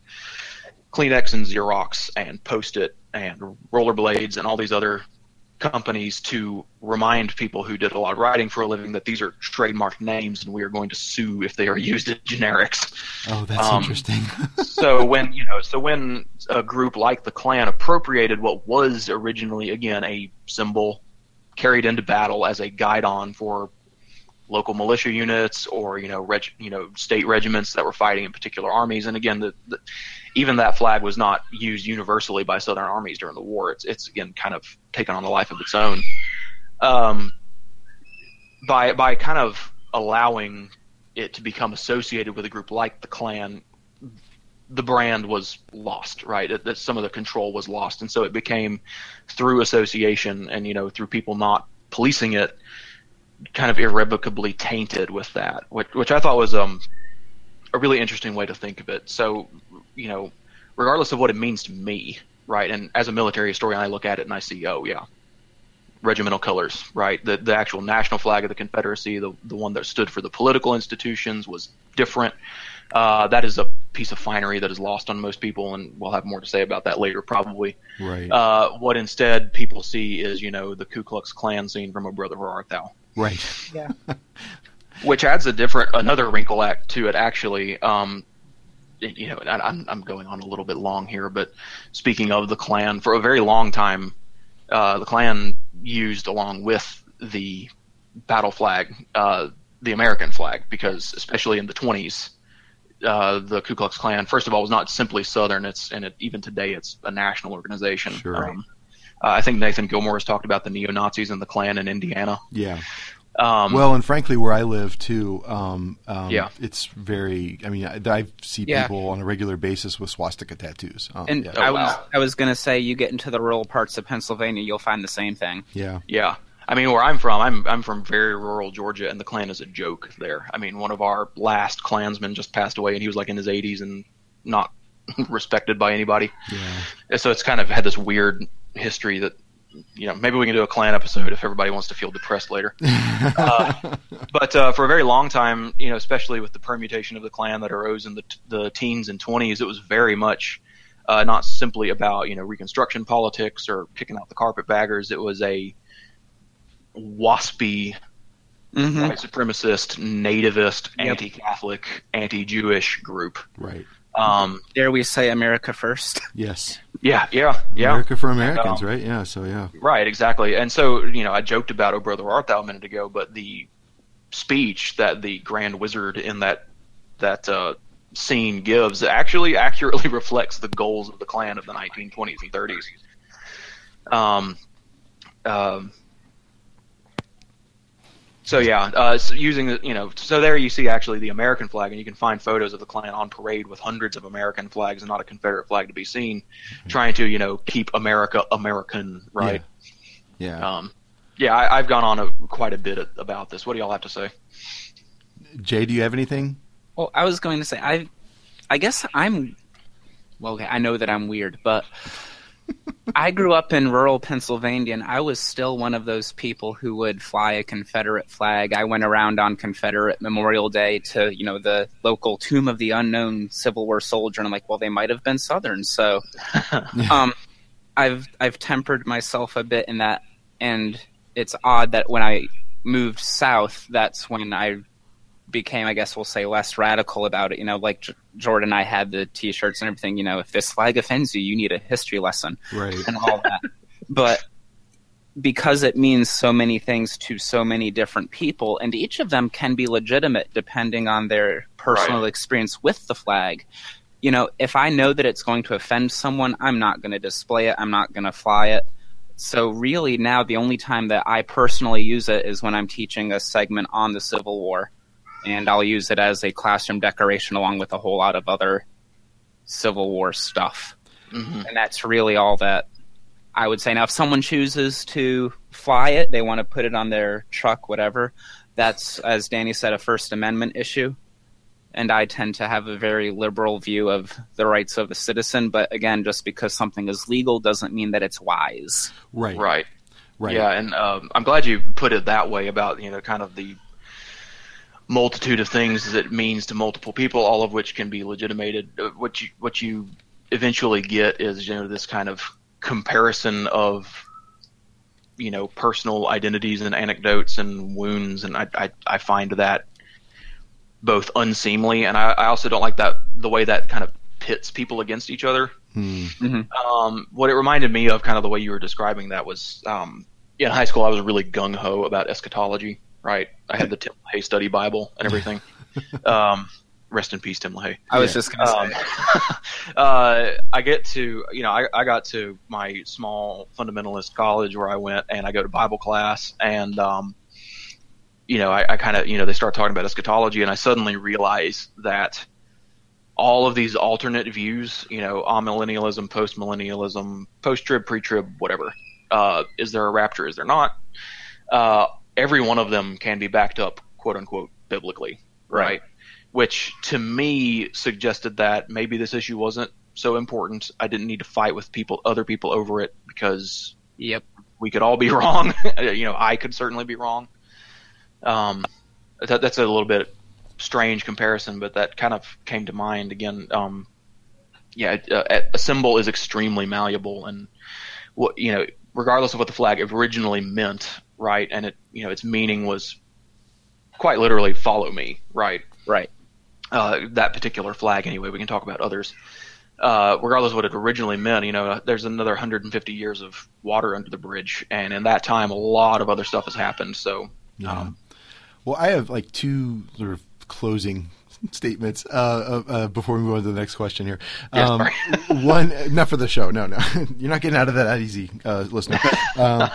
Kleenex and Xerox and Post-it and Rollerblades and all these other companies to remind people who did a lot of writing for a living that these are trademark names and we are going to sue if they are used as generics. Oh, that's um, interesting. so when you know, so when a group like the Klan appropriated what was originally, again, a symbol carried into battle as a guidon for local militia units or you know, reg, you know, state regiments that were fighting in particular armies, and again, the, the, even that flag was not used universally by Southern armies during the war. It's it's again kind of taken on a life of its own. Um, by by kind of allowing it to become associated with a group like the Klan, the brand was lost, right? It, that some of the control was lost, and so it became through association and you know through people not policing it, kind of irrevocably tainted with that, which, which I thought was um, a really interesting way to think of it. So, you know, regardless of what it means to me, right, and as a military historian, I look at it and I see, oh, yeah, regimental colors, right? The the actual national flag of the Confederacy, the, the one that stood for the political institutions, was different. Uh, that is a piece of finery that is lost on most people, and we'll have more to say about that later probably. Right. Uh, what instead people see is, you know, the Ku Klux Klan scene from O Brother, Where Art Thou? Right. Yeah. Which adds a different, another wrinkle act to it. Actually, um, you know, I, I'm I'm going on a little bit long here, but speaking of the Klan, for a very long time, uh, the Klan used along with the battle flag, uh, the American flag, because especially in the twenties, uh, the Ku Klux Klan, first of all, was not simply Southern. It's and it, even today, it's a national organization. Sure. Um, Uh, I think Nathan Gilmore has talked about the neo-Nazis and the Klan in Indiana. Yeah. Um, well, and frankly, where I live, too, um, um, yeah. it's very – I mean, I, I see yeah. people on a regular basis with swastika tattoos. Um, and yeah. I was I was going to say, you get into the rural parts of Pennsylvania, you'll find the same thing. Yeah. Yeah. I mean, where I'm from, I'm I'm from very rural Georgia, and the Klan is a joke there. I mean, one of our last Klansmen just passed away, and he was like in his eighties and not respected by anybody. Yeah. And so it's kind of had this weird – history that, you know, maybe we can do a Klan episode if everybody wants to feel depressed later. uh, but uh, for a very long time, you know, especially with the permutation of the Klan that arose in the, the teens and twenties, it was very much uh, not simply about, you know, Reconstruction politics or kicking out the carpetbaggers. It was a waspy, mm-hmm. white supremacist, nativist, yep. anti-Catholic, anti-Jewish group. Right. Um, Dare we say America first? Yes. Yeah, yeah, yeah. America for Americans, um, right? Yeah, so yeah. Right, exactly. And so, you know, I joked about "O Brother, Where Art Thou" a minute ago, but the speech that the Grand Wizard in that that uh, scene gives actually accurately reflects the goals of the Klan of the nineteen twenties and thirties. Um. Um. So yeah, uh, so using the, you know, so there you see actually the American flag, and you can find photos of the Klan on parade with hundreds of American flags and not a Confederate flag to be seen, mm-hmm. trying to, you know, keep America American, right? Yeah. Yeah, um, yeah I, I've gone on a, quite a bit about this. What do y'all have to say? Jay, do you have anything? Well, I was going to say I, I guess I'm. Well, okay, I know that I'm weird, but. I grew up in rural Pennsylvania, and I was still one of those people who would fly a Confederate flag. I went around on Confederate Memorial Day to, you know, the local Tomb of the Unknown Civil War Soldier, and I'm like, well, they might have been Southern. So um, I've I've tempered myself a bit in that, and it's odd that when I moved south, that's when I became, I guess we'll say, less radical about it. You know, like J- Jordan and I had the T-shirts and everything, you know, if this flag offends you, you need a history lesson, right? And all that. But because it means so many things to so many different people, and each of them can be legitimate depending on their personal right. experience with the flag. You know, if I know that it's going to offend someone, I'm not going to display it. I'm not going to fly it. So really now the only time that I personally use it is when I'm teaching a segment on the Civil War. And I'll use it as a classroom decoration along with a whole lot of other Civil War stuff. Mm-hmm. And that's really all that I would say. Now, if someone chooses to fly it, they want to put it on their truck, whatever, That's, as Danny said, a First Amendment issue. And I tend to have a very liberal view of the rights of a citizen. But again, just because something is legal doesn't mean that it's wise. Right. Right. Right. Yeah. And um, I'm glad you put it that way about, you know, kind of the multitude of things that it means to multiple people, all of which can be legitimated. What you, what you eventually get is, you know, this kind of comparison of, you know, personal identities and anecdotes and wounds. And I, I, I find that both unseemly, and I, I also don't like that the way that kind of pits people against each other. Mm-hmm. Um, what it reminded me of, kind of the way you were describing that, was um, in high school I was really gung-ho about eschatology, right? I had the Tim LaHaye study Bible and everything. Um, rest in peace, Tim LaHaye. I was yeah. just going to um, say. uh, I get to, you know, I, I got to my small fundamentalist college where I went, and I go to Bible class, and um, you know, I, I kind of, you know, they start talking about eschatology, and I suddenly realize that all of these alternate views, you know, amillennialism, postmillennialism, post-trib, pre-trib, whatever, uh, is there a rapture, is there not? Uh, every one of them can be backed up, quote-unquote, biblically, right? right? Which, to me, suggested that maybe this issue wasn't so important. I didn't need to fight with people, other people over it, because yep, we could all be wrong. You know, I could certainly be wrong. Um, that, that's a little bit strange comparison, but that kind of came to mind again. Um, yeah, a, a symbol is extremely malleable, and what, you know, regardless of what the flag originally meant, right? And it, you know, its meaning was quite literally "follow me," right? Right. Uh, that particular flag, anyway. We can talk about others. Uh, regardless of what it originally meant, you know, there's another one hundred fifty years of water under the bridge, and in that time, a lot of other stuff has happened. So, yeah. um. Well, I have like two sort of closing statements uh, uh, uh, before we move on to the next question here. Um, yes, one, not for the show. No, no. You're not getting out of that easy, uh, listener. Um,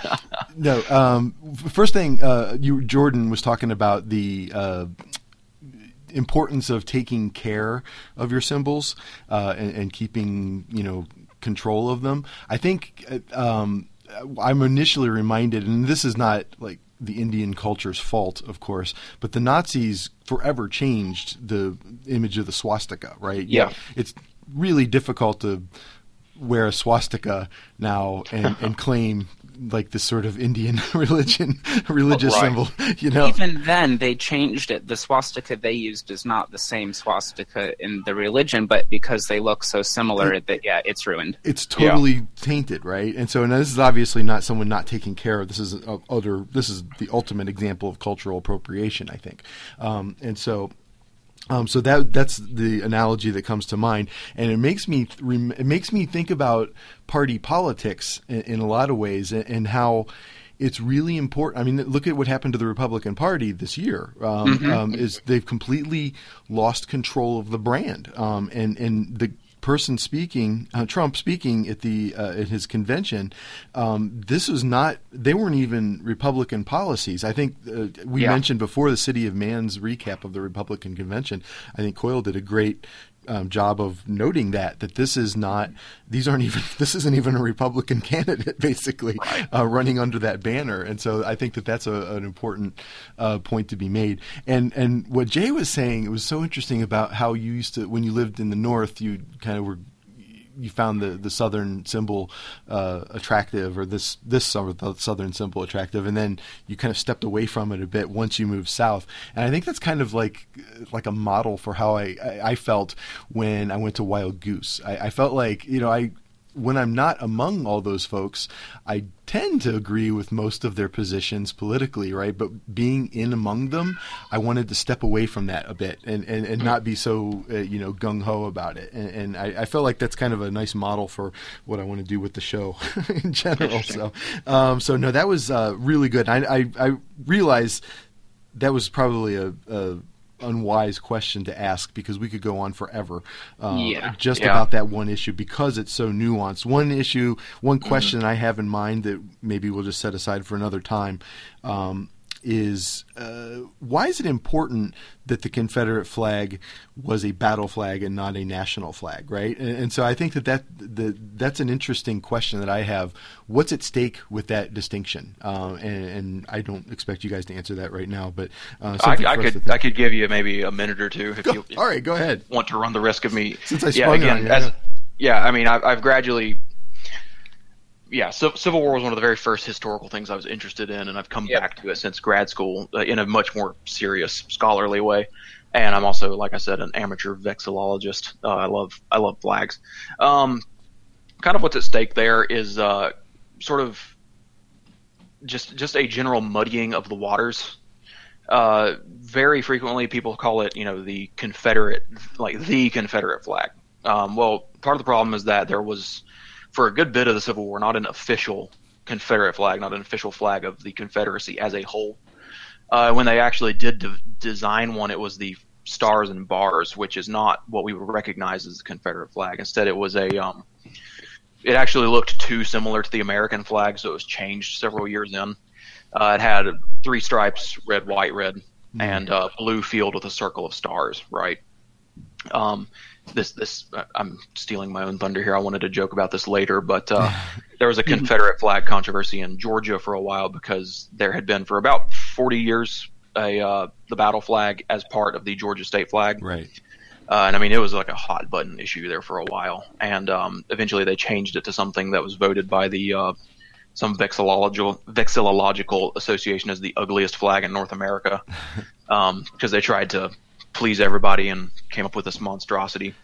no. Um, first thing, uh, you, Jordan was talking about the uh, importance of taking care of your symbols uh, and, and keeping, you know, control of them. I think um, I'm initially reminded, and this is not like the Indian culture's fault, of course, but the Nazis forever changed the image of the swastika, right? Yeah. It's really difficult to wear a swastika now and, and claim like this sort of Indian religion, religious right. symbol, you know. Even then they changed it. The swastika they used is not the same swastika in the religion, but because they look so similar it, that, yeah, it's ruined. It's totally yeah. tainted, right? And so, and this is obviously not someone not taking care of, this is a, other, this is the ultimate example of cultural appropriation, I think. Um, and so, um, so that, that's the analogy that comes to mind. And it makes me, it makes me think about party politics in, in a lot of ways, and, and how it's really important. I mean, look at what happened to the Republican Party this year, um, mm-hmm. um, is they've completely lost control of the brand. Um, and, and the person speaking, uh, Trump speaking at the, uh, at his convention, um, this was not, they weren't even Republican policies. I think uh, we yeah. mentioned before the City of Man's recap of the Republican convention. I think Coyle did a great Um, job of noting that that this is not these aren't even this isn't even a Republican candidate basically uh, running under that banner, and so I think that that's a, an important uh, point to be made. And and what Jay was saying, it was so interesting about how you used to, when you lived in the North, you kind of were, you found the, the Southern symbol uh, attractive, or this this the Southern symbol attractive, and then you kind of stepped away from it a bit once you moved south. And I think that's kind of like like a model for how I, I felt when I went to Wild Goose. I, I felt like, you know, I when I'm not among all those folks, I tend to agree with most of their positions politically, right? But being in among them, I wanted to step away from that a bit and, and, and not be so, uh, you know, gung-ho about it. And, and I, I felt like that's kind of a nice model for what I want to do with the show in general. So, um, so no, that was uh, really good. I, I, I realize that was probably a, a unwise question to ask, because we could go on forever uh, yeah. just yeah. about that one issue, because it's so nuanced. One issue, one question mm-hmm. I have in mind that maybe we'll just set aside for another time um, is uh, why is it important that the Confederate flag was a battle flag and not a national flag, right? And, and so I think that, that the, that's an interesting question that I have. What's at stake with that distinction? Uh, and, and I don't expect you guys to answer that right now, but uh, I, I could I could give you maybe a minute or two if go, you all right, go ahead. Want to run the risk of me. Since I sprung yeah, again, on you, as, yeah. yeah, I mean, I've, I've gradually. Yeah, Civil War was one of the very first historical things I was interested in, and I've come yep. back to it since grad school uh, in a much more serious, scholarly way. And I'm also, like I said, an amateur vexillologist. Uh, I love I love flags. Um, kind of what's at stake there is uh, sort of just just a general muddying of the waters. Uh, very frequently, people call it, you know, the Confederate, like the Confederate flag. Um, well, part of the problem is that there was, for a good bit of the Civil War, not an official Confederate flag, not an official flag of the Confederacy as a whole. Uh, when they actually did de- design one, it was the stars and bars, which is not what we would recognize as the Confederate flag. Instead, it was a um, – it actually looked too similar to the American flag, so it was changed several years in. Uh, it had three stripes, red, white, red, mm-hmm. and uh, blue field with a circle of stars, right? Um This, this, I'm stealing my own thunder here. I wanted to joke about this later, but uh, there was a Confederate flag controversy in Georgia for a while because there had been for about forty years a uh, the battle flag as part of the Georgia state flag. Right. Uh, and I mean, it was like a hot button issue there for a while, and um, eventually they changed it to something that was voted by the uh, some vexillological vexillological association as the ugliest flag in North America, because um, they tried to please everybody and came up with this monstrosity.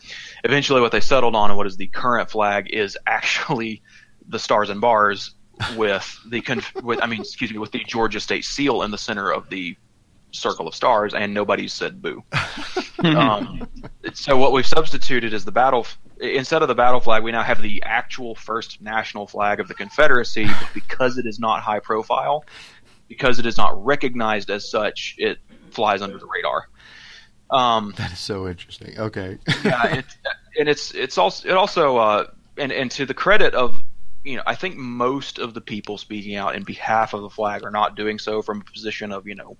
Eventually what they settled on and what is the current flag is actually the stars and bars with the with I mean excuse me with the Georgia state seal in the center of the circle of stars, and nobody said boo. um, so what we've substituted is the battle instead of the battle flag, we now have the actual first national flag of the Confederacy, but because it is not high profile, because it is not recognized as such, it flies under the radar. Um, that is so interesting. Okay. yeah, it, and it's it's also it also uh, and and to the credit of, you know, I think most of the people speaking out in behalf of the flag are not doing so from a position of, you know,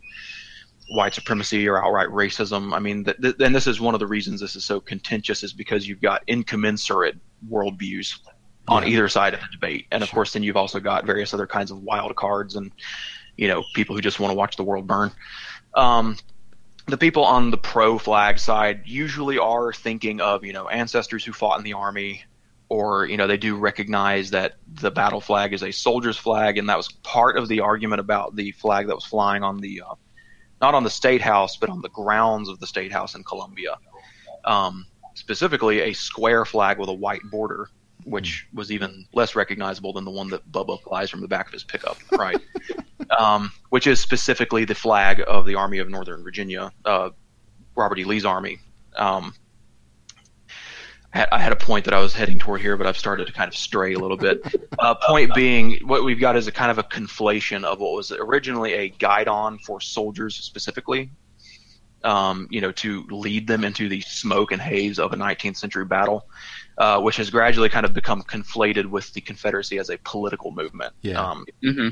white supremacy or outright racism. I mean, th- th- and this is one of the reasons this is so contentious is because you've got incommensurate worldviews on yeah. either side of the debate, and of sure. course, then you've also got various other kinds of wild cards and, you know, people who just want to watch the world burn. Um, The people on the pro-flag side usually are thinking of, you know, ancestors who fought in the army, or, you know, they do recognize that the battle flag is a soldier's flag, and that was part of the argument about the flag that was flying on the uh, – not on the State House, but on the grounds of the State House in Columbia, um, specifically a square flag with a white border, which was even less recognizable than the one that Bubba flies from the back of his pickup, right? um, which is specifically the flag of the Army of Northern Virginia, uh, Robert E. Lee's Army. Um, I, had, I had a point that I was heading toward here, but I've started to kind of stray a little bit. Uh, point being, what we've got is a kind of a conflation of what was originally a guidon for soldiers specifically, um, you know, to lead them into the smoke and haze of a nineteenth century battle. Uh, which has gradually kind of become conflated with the Confederacy as a political movement. Yeah. Um, mm-hmm.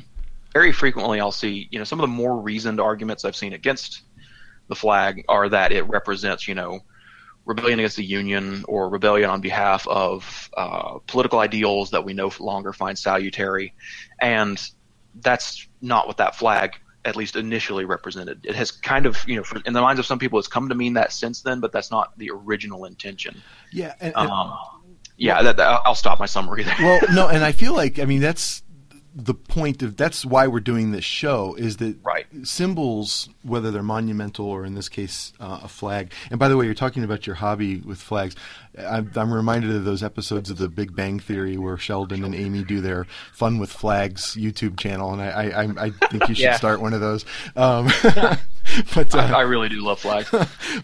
Very frequently I'll see, you know, some of the more reasoned arguments I've seen against the flag are that it represents, you know, rebellion against the Union or rebellion on behalf of uh, political ideals that we no longer find salutary. And that's not what that flag at least initially represented. It has kind of, you know, for, in the minds of some people, it's come to mean that since then, but that's not the original intention. Yeah. And, and- um, Yeah, that, that, I'll stop my summary there. Well, no, and I feel like, I mean, that's the point of, that's why we're doing this show, is that right. symbols, whether they're monumental or in this case uh, a flag, and by the way, you're talking about your hobby with flags. I'm, I'm reminded of those episodes of The Big Bang Theory where Sheldon and Amy do their Fun with Flags YouTube channel, and I, I, I think you should yeah. start one of those. Um, but uh, I, I really do love flags.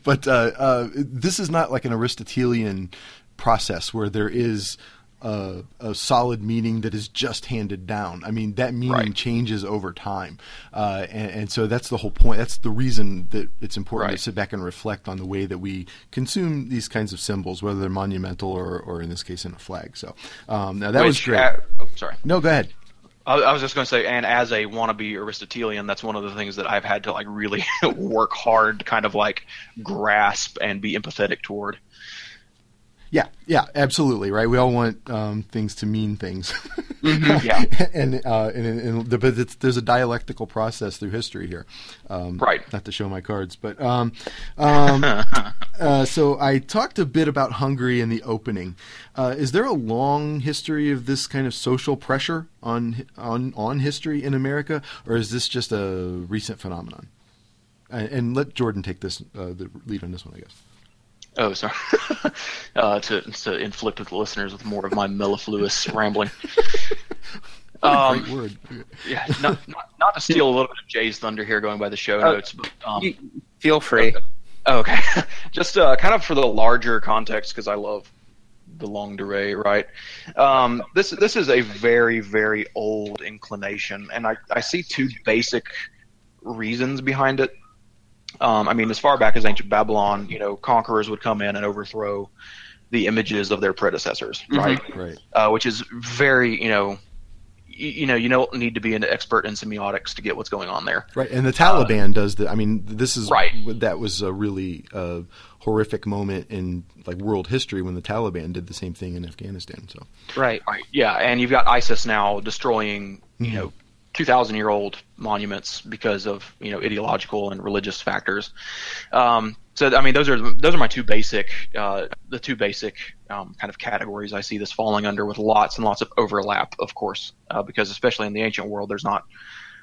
But uh, uh, this is not like an Aristotelian process where there is a, a solid meaning that is just handed down. I mean, that meaning right. changes over time. Uh, and, and so that's the whole point. That's the reason that it's important right. to sit back and reflect on the way that we consume these kinds of symbols, whether they're monumental or, or in this case, in a flag. So um, now that Which, was great. Uh, oh, sorry. No, go ahead. I, I was just going to say, and as a wannabe Aristotelian, that's one of the things that I've had to like really work hard to kind of like grasp and be empathetic toward. Yeah, yeah, absolutely, right? We all want um, things to mean things. Mm-hmm, yeah. and, uh, and, and, and the, but it's, there's a dialectical process through history here. Um, right. Not to show my cards, but um, um, uh, so I talked a bit about Hungary in the opening. Uh, is there a long history of this kind of social pressure on, on, on history in America, or is this just a recent phenomenon? And, and let Jordan take this uh, the lead on this one, I guess. Oh, sorry. uh, to to inflict with the listeners with more of my mellifluous rambling. Um, great word. yeah, not, not not to steal a little bit of Jay's thunder here, going by the show uh, notes. But, um, you, feel free. Okay, okay. just uh, kind of for the larger context, because I love the long durée, right? Um, this this is a very very old inclination, and I I see two basic reasons behind it. Um, I mean, as far back as ancient Babylon, you know, conquerors would come in and overthrow the images of their predecessors, right? Mm-hmm. Right. Uh, which is very, you know, you, you know, you don't need to be an expert in semiotics to get what's going on there. Right. And the Taliban uh, does that. I mean, this is right. That was a really uh, horrific moment in like world history when the Taliban did the same thing in Afghanistan. So. Right. Right. Yeah, and you've got ISIS now destroying, you mm-hmm. know. two thousand year old monuments because of, you know, ideological and religious factors. Um, so, I mean, those are those are my two basic, uh, the two basic um, kind of categories I see this falling under, with lots and lots of overlap, of course, uh, because especially in the ancient world, there's not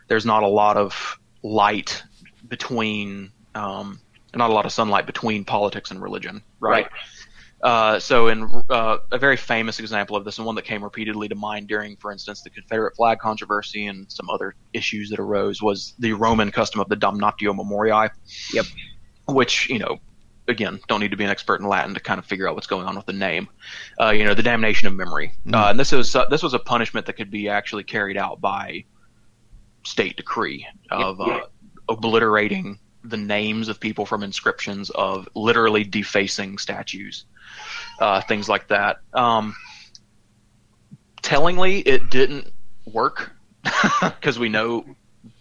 there's not a lot of light between, um, not a lot of sunlight between politics and religion, right? Right. Uh, so in uh, a very famous example of this, and one that came repeatedly to mind during, for instance, the Confederate flag controversy and some other issues that arose, was the Roman custom of the Damnatio Memoriae. Yep. Which, you know, again, don't need to be an expert in Latin to kind of figure out what's going on with the name. Uh, you know, the damnation of memory. Mm-hmm. Uh, and this was, uh, this was a punishment that could be actually carried out by state decree of yep. uh, yep. obliterating the names of people from inscriptions, of literally defacing statues. Uh, things like that. Um, tellingly, it didn't work because we know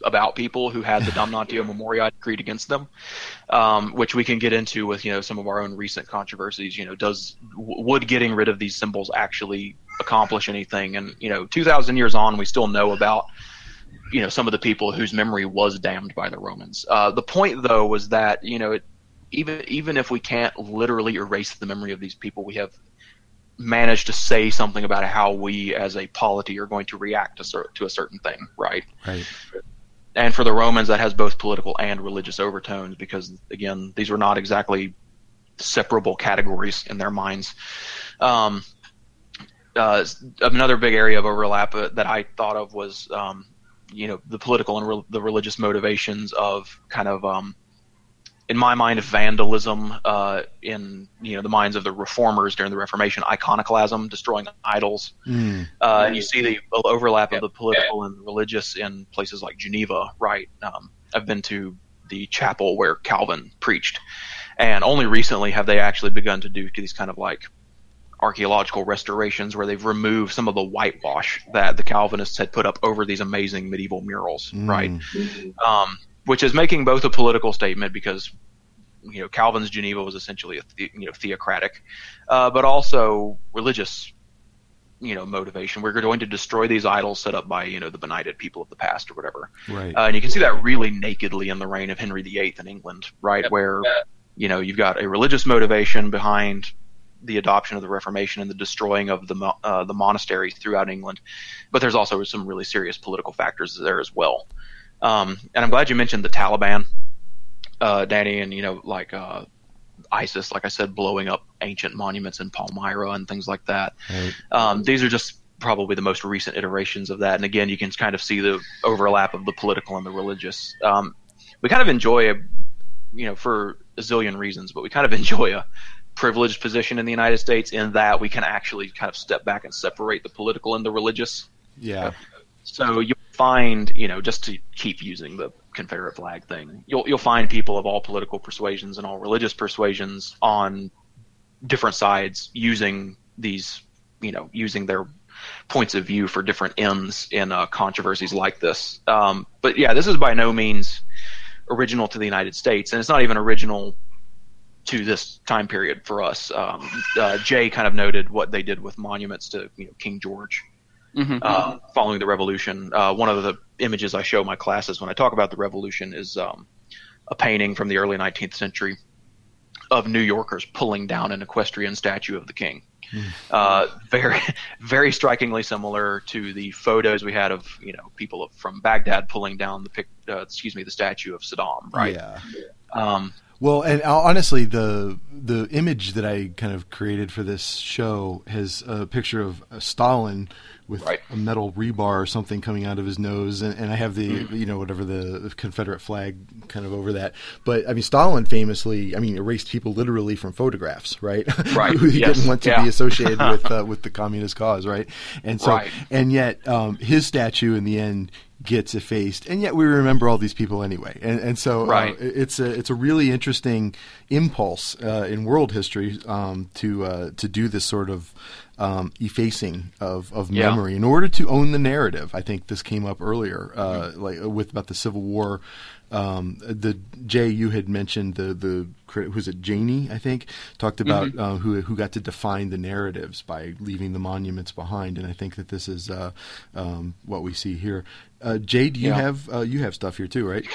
about people who had the Damnatio Memoriae decreed against them, um, which we can get into with, you know, some of our own recent controversies. You know, does w- would getting rid of these symbols actually accomplish anything? And, you know, two thousand years on, we still know about, you know, some of the people whose memory was damned by the Romans. Uh, the point, though, was that, you know, it. Even even if we can't literally erase the memory of these people, we have managed to say something about how we as a polity are going to react to, cer- to a certain thing, right? Right. And for the Romans, that has both political and religious overtones because, again, these were not exactly separable categories in their minds. Um, uh, another big area of overlap uh, that I thought of was, um, you know, the political and re- the religious motivations of kind of um, – in my mind, vandalism, uh, in, you know, the minds of the reformers during the Reformation, iconoclasm, destroying idols. Mm. Uh, and you see the overlap yeah. of the political and religious in places like Geneva, right? Um, I've been to the chapel where Calvin preached, and only recently have they actually begun to do these kind of like archaeological restorations where they've removed some of the whitewash that the Calvinists had put up over these amazing medieval murals, mm. right? Mm-hmm. Um, which is making both a political statement because, you know, Calvin's Geneva was essentially a the, you know theocratic, uh, but also religious, you know, motivation. We're going to destroy these idols set up by, you know, the benighted people of the past or whatever. Right. Uh, and you can see that really nakedly in the reign of Henry the Eighth in England, right, yep. where, you know, you've got a religious motivation behind the adoption of the Reformation and the destroying of the uh, the monasteries throughout England, but there's also some really serious political factors there as well. Um, and I'm glad you mentioned the Taliban, uh, Danny, and, you know, like uh, ISIS, like I said, blowing up ancient monuments in Palmyra and things like that. Right. Um, these are just probably the most recent iterations of that. And again, you can kind of see the overlap of the political and the religious. Um, we kind of enjoy, a, you know, for a zillion reasons, but we kind of enjoy a privileged position in the United States in that we can actually kind of step back and separate the political and the religious. Yeah. So you find, you know, just to keep using the Confederate flag thing, you'll you'll find people of all political persuasions and all religious persuasions on different sides using these, you know, using their points of view for different ends in uh, controversies like this. Um, but yeah, this is by no means original to the United States, and it's not even original to this time period for us. Um, uh, Jay kind of noted what they did with monuments to you know, King George mm-hmm. uh, following the revolution. Uh, one of the images I show my classes when I talk about the revolution is um, a painting from the early nineteenth century of New Yorkers pulling down an equestrian statue of the king. Mm. Uh, very, very strikingly similar to the photos we had of you know people from Baghdad pulling down the pic, uh, excuse me the statue of Saddam. Right. Yeah. Um, well, and honestly, the the image that I kind of created for this show has a picture of Stalin with right. a metal rebar or something coming out of his nose, and, and I have the mm. you know whatever the Confederate flag kind of over that. But I mean, Stalin famously, I mean, erased people literally from photographs, right? Right. Who he yes. didn't want to yeah. be associated with uh, with the communist cause, right? And so, right. and yet, um, his statue in the end gets effaced, and yet we remember all these people anyway. And and so, right. uh, it's a it's a really interesting impulse uh, in world history um, to uh, to do this sort of. Um, effacing of, of memory yeah. in order to own the narrative. I think this came up earlier, uh, mm-hmm. like with about the Civil War. Um, the Jay, you had mentioned the the who's it Janney? I think talked about mm-hmm. uh, who who got to define the narratives by leaving the monuments behind, and I think that this is uh, um, what we see here. Uh, Jay, do you yeah. have uh, you have stuff here too, right?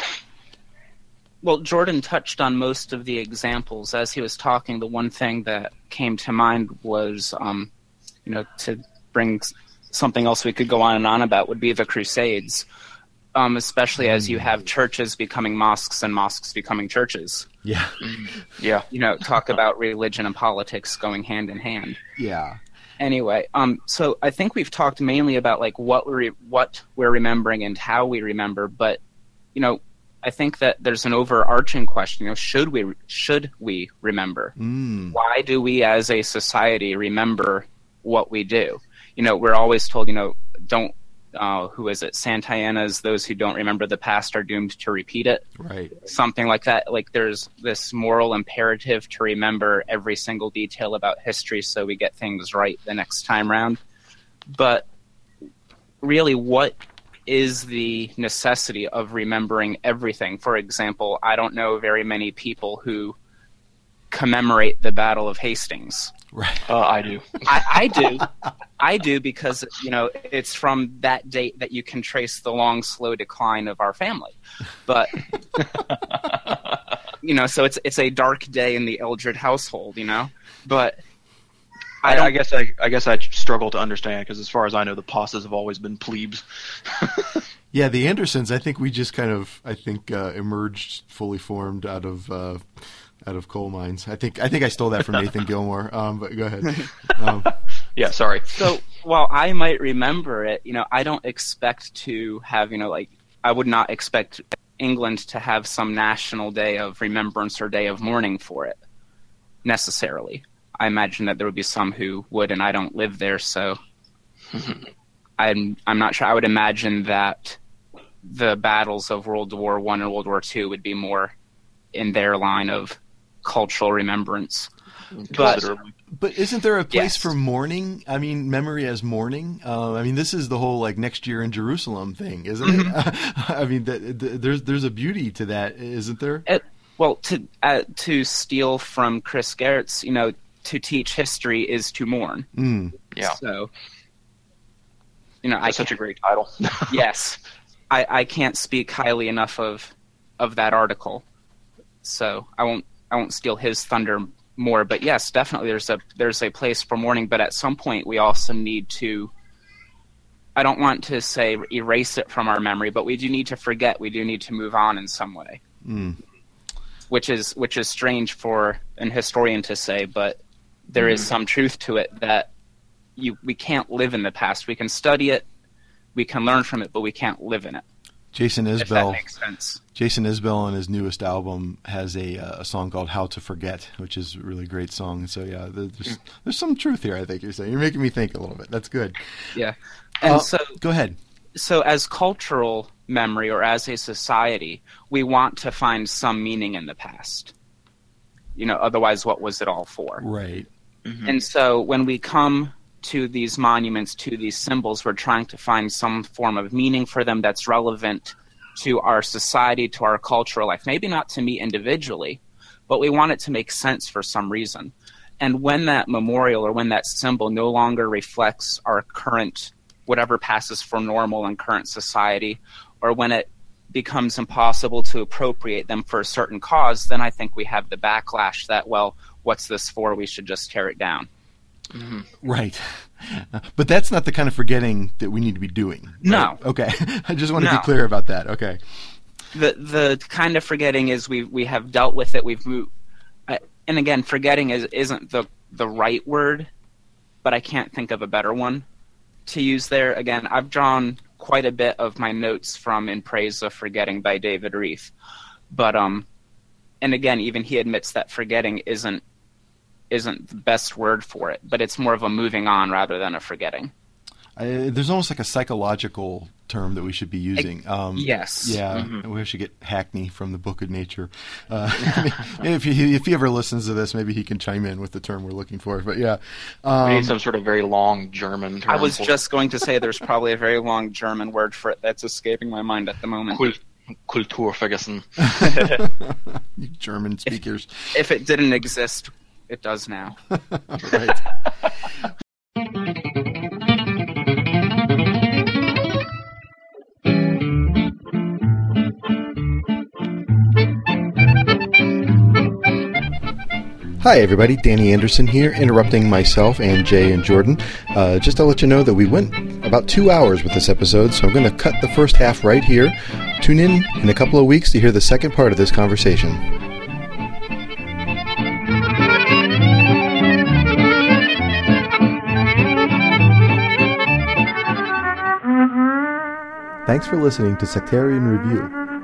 Well, Jordan touched on most of the examples as he was talking. The one thing that came to mind was. Um, You know, to bring something else we could go on and on about would be the Crusades, um, especially as you have churches becoming mosques and mosques becoming churches. Yeah. Yeah. You know, talk about religion and politics going hand in hand. Yeah. Anyway, um, so I think we've talked mainly about like what we're, what we're remembering and how we remember, but, you know, I think that there's an overarching question, you know, should we, should we remember? Mm. Why do we as a society remember what we do? You know, we're always told, you know, don't, uh, who is it? Santayana's, those who don't remember the past are doomed to repeat it. Right. Something like that. Like there's this moral imperative to remember every single detail about history so we get things right the next time round. But really, what is the necessity of remembering everything? For example, I don't know very many people who commemorate the Battle of Hastings. Right. Oh, I do. I, I do. I do because, you know, it's from that date that you can trace the long, slow decline of our family. But, you know, so it's it's a dark day in the Eldred household, you know. But I, I, I guess I, I guess I struggle to understand because as far as I know, the Passes have always been plebes. Yeah, the Andersons, I think we just kind of, I think, uh, emerged fully formed out of uh, – out of coal mines. I think I think I stole that from Nathan Gilmore. Um, but go ahead. Um, yeah, sorry. So while I might remember it, you know, I don't expect to have, you know, like I would not expect England to have some national day of remembrance or day of mourning for it necessarily. I imagine that there would be some who would, and I don't live there, so I'm I'm not sure. I would imagine that the battles of World War One and World War Two would be more in their line of cultural remembrance. But, but isn't there a place yes. for mourning? I mean, memory as mourning? Uh, I mean, this is the whole like next year in Jerusalem thing, isn't it? I mean, th- th- there's there's a beauty to that, isn't there? It, well, to uh, to steal from Chris Gertz, you know, to teach history is to mourn. Mm. Yeah. So, you know, that's I such a great title. Yes, I, I can't speak highly enough of of that article. So I won't I won't steal his thunder more, but yes, definitely there's a there's a place for mourning. But at some point, we also need to. I don't want to say erase it from our memory, but we do need to forget. We do need to move on in some way, mm. which is which is strange for an historian to say, but there mm. is some truth to it that you we can't live in the past. We can study it, we can learn from it, but we can't live in it. Jason Isbell, if that makes sense. Jason Isbell on his newest album has a uh, a song called "How to Forget," which is a really great song. So yeah, there's there's some truth here. I think you're saying you're making me think a little bit. That's good. Yeah, and uh, so go ahead. So as cultural memory or as a society, we want to find some meaning in the past. You know, otherwise, what was it all for? Right. Mm-hmm. And so when we come to these monuments, to these symbols. We're trying to find some form of meaning for them that's relevant to our society, to our cultural life. Maybe not to me individually, but we want it to make sense for some reason. And when that memorial or when that symbol no longer reflects our current, whatever passes for normal in current society, or when it becomes impossible to appropriate them for a certain cause, then I think we have the backlash that, well, what's this for? We should just tear it down. Mm-hmm. Right. But that's not the kind of forgetting that we need to be doing. Right? No. Okay. I just want to no. be clear about that. Okay. The the kind of forgetting is we we have dealt with it. We've moved. Uh, and again, forgetting is, isn't the, the right word, but I can't think of a better one to use there. Again, I've drawn quite a bit of my notes from In Praise of Forgetting by David Reith. But, um, and again, even he admits that forgetting isn't isn't the best word for it, but it's more of a moving on rather than a forgetting. Uh, there's almost like a psychological term that we should be using. Um, yes. Yeah. Mm-hmm. We should get Hackney from the Book of Nature. Uh, if, he, if he ever listens to this, maybe he can chime in with the term we're looking for. But yeah. Um, we need some sort of very long German term. I was just going to say there's probably a very long German word for it that's escaping my mind at the moment. Cool. Kulturvergessen. You German speakers. If, if it didn't exist, it does now. Right. Hi everybody, Danny Anderson here, interrupting myself and Jay and Jordan. Uh, just to let you know that we went about two hours with this episode, so I'm going to cut the first half right here. Tune in in a couple of weeks to hear the second part of this conversation. Thanks for listening to Sectarian Review.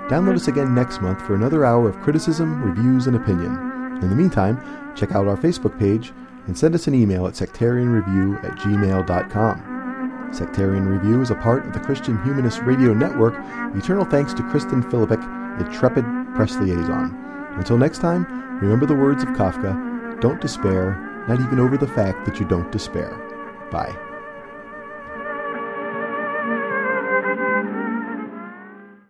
Download us again next month for another hour of criticism, reviews, and opinion. In the meantime, check out our Facebook page and send us an email at sectarian review at gmail dot com. Sectarian Review is a part of the Christian Humanist Radio Network. Eternal thanks to Kristen Philippic, intrepid press liaison. Until next time, remember the words of Kafka, don't despair, not even over the fact that you don't despair. Bye.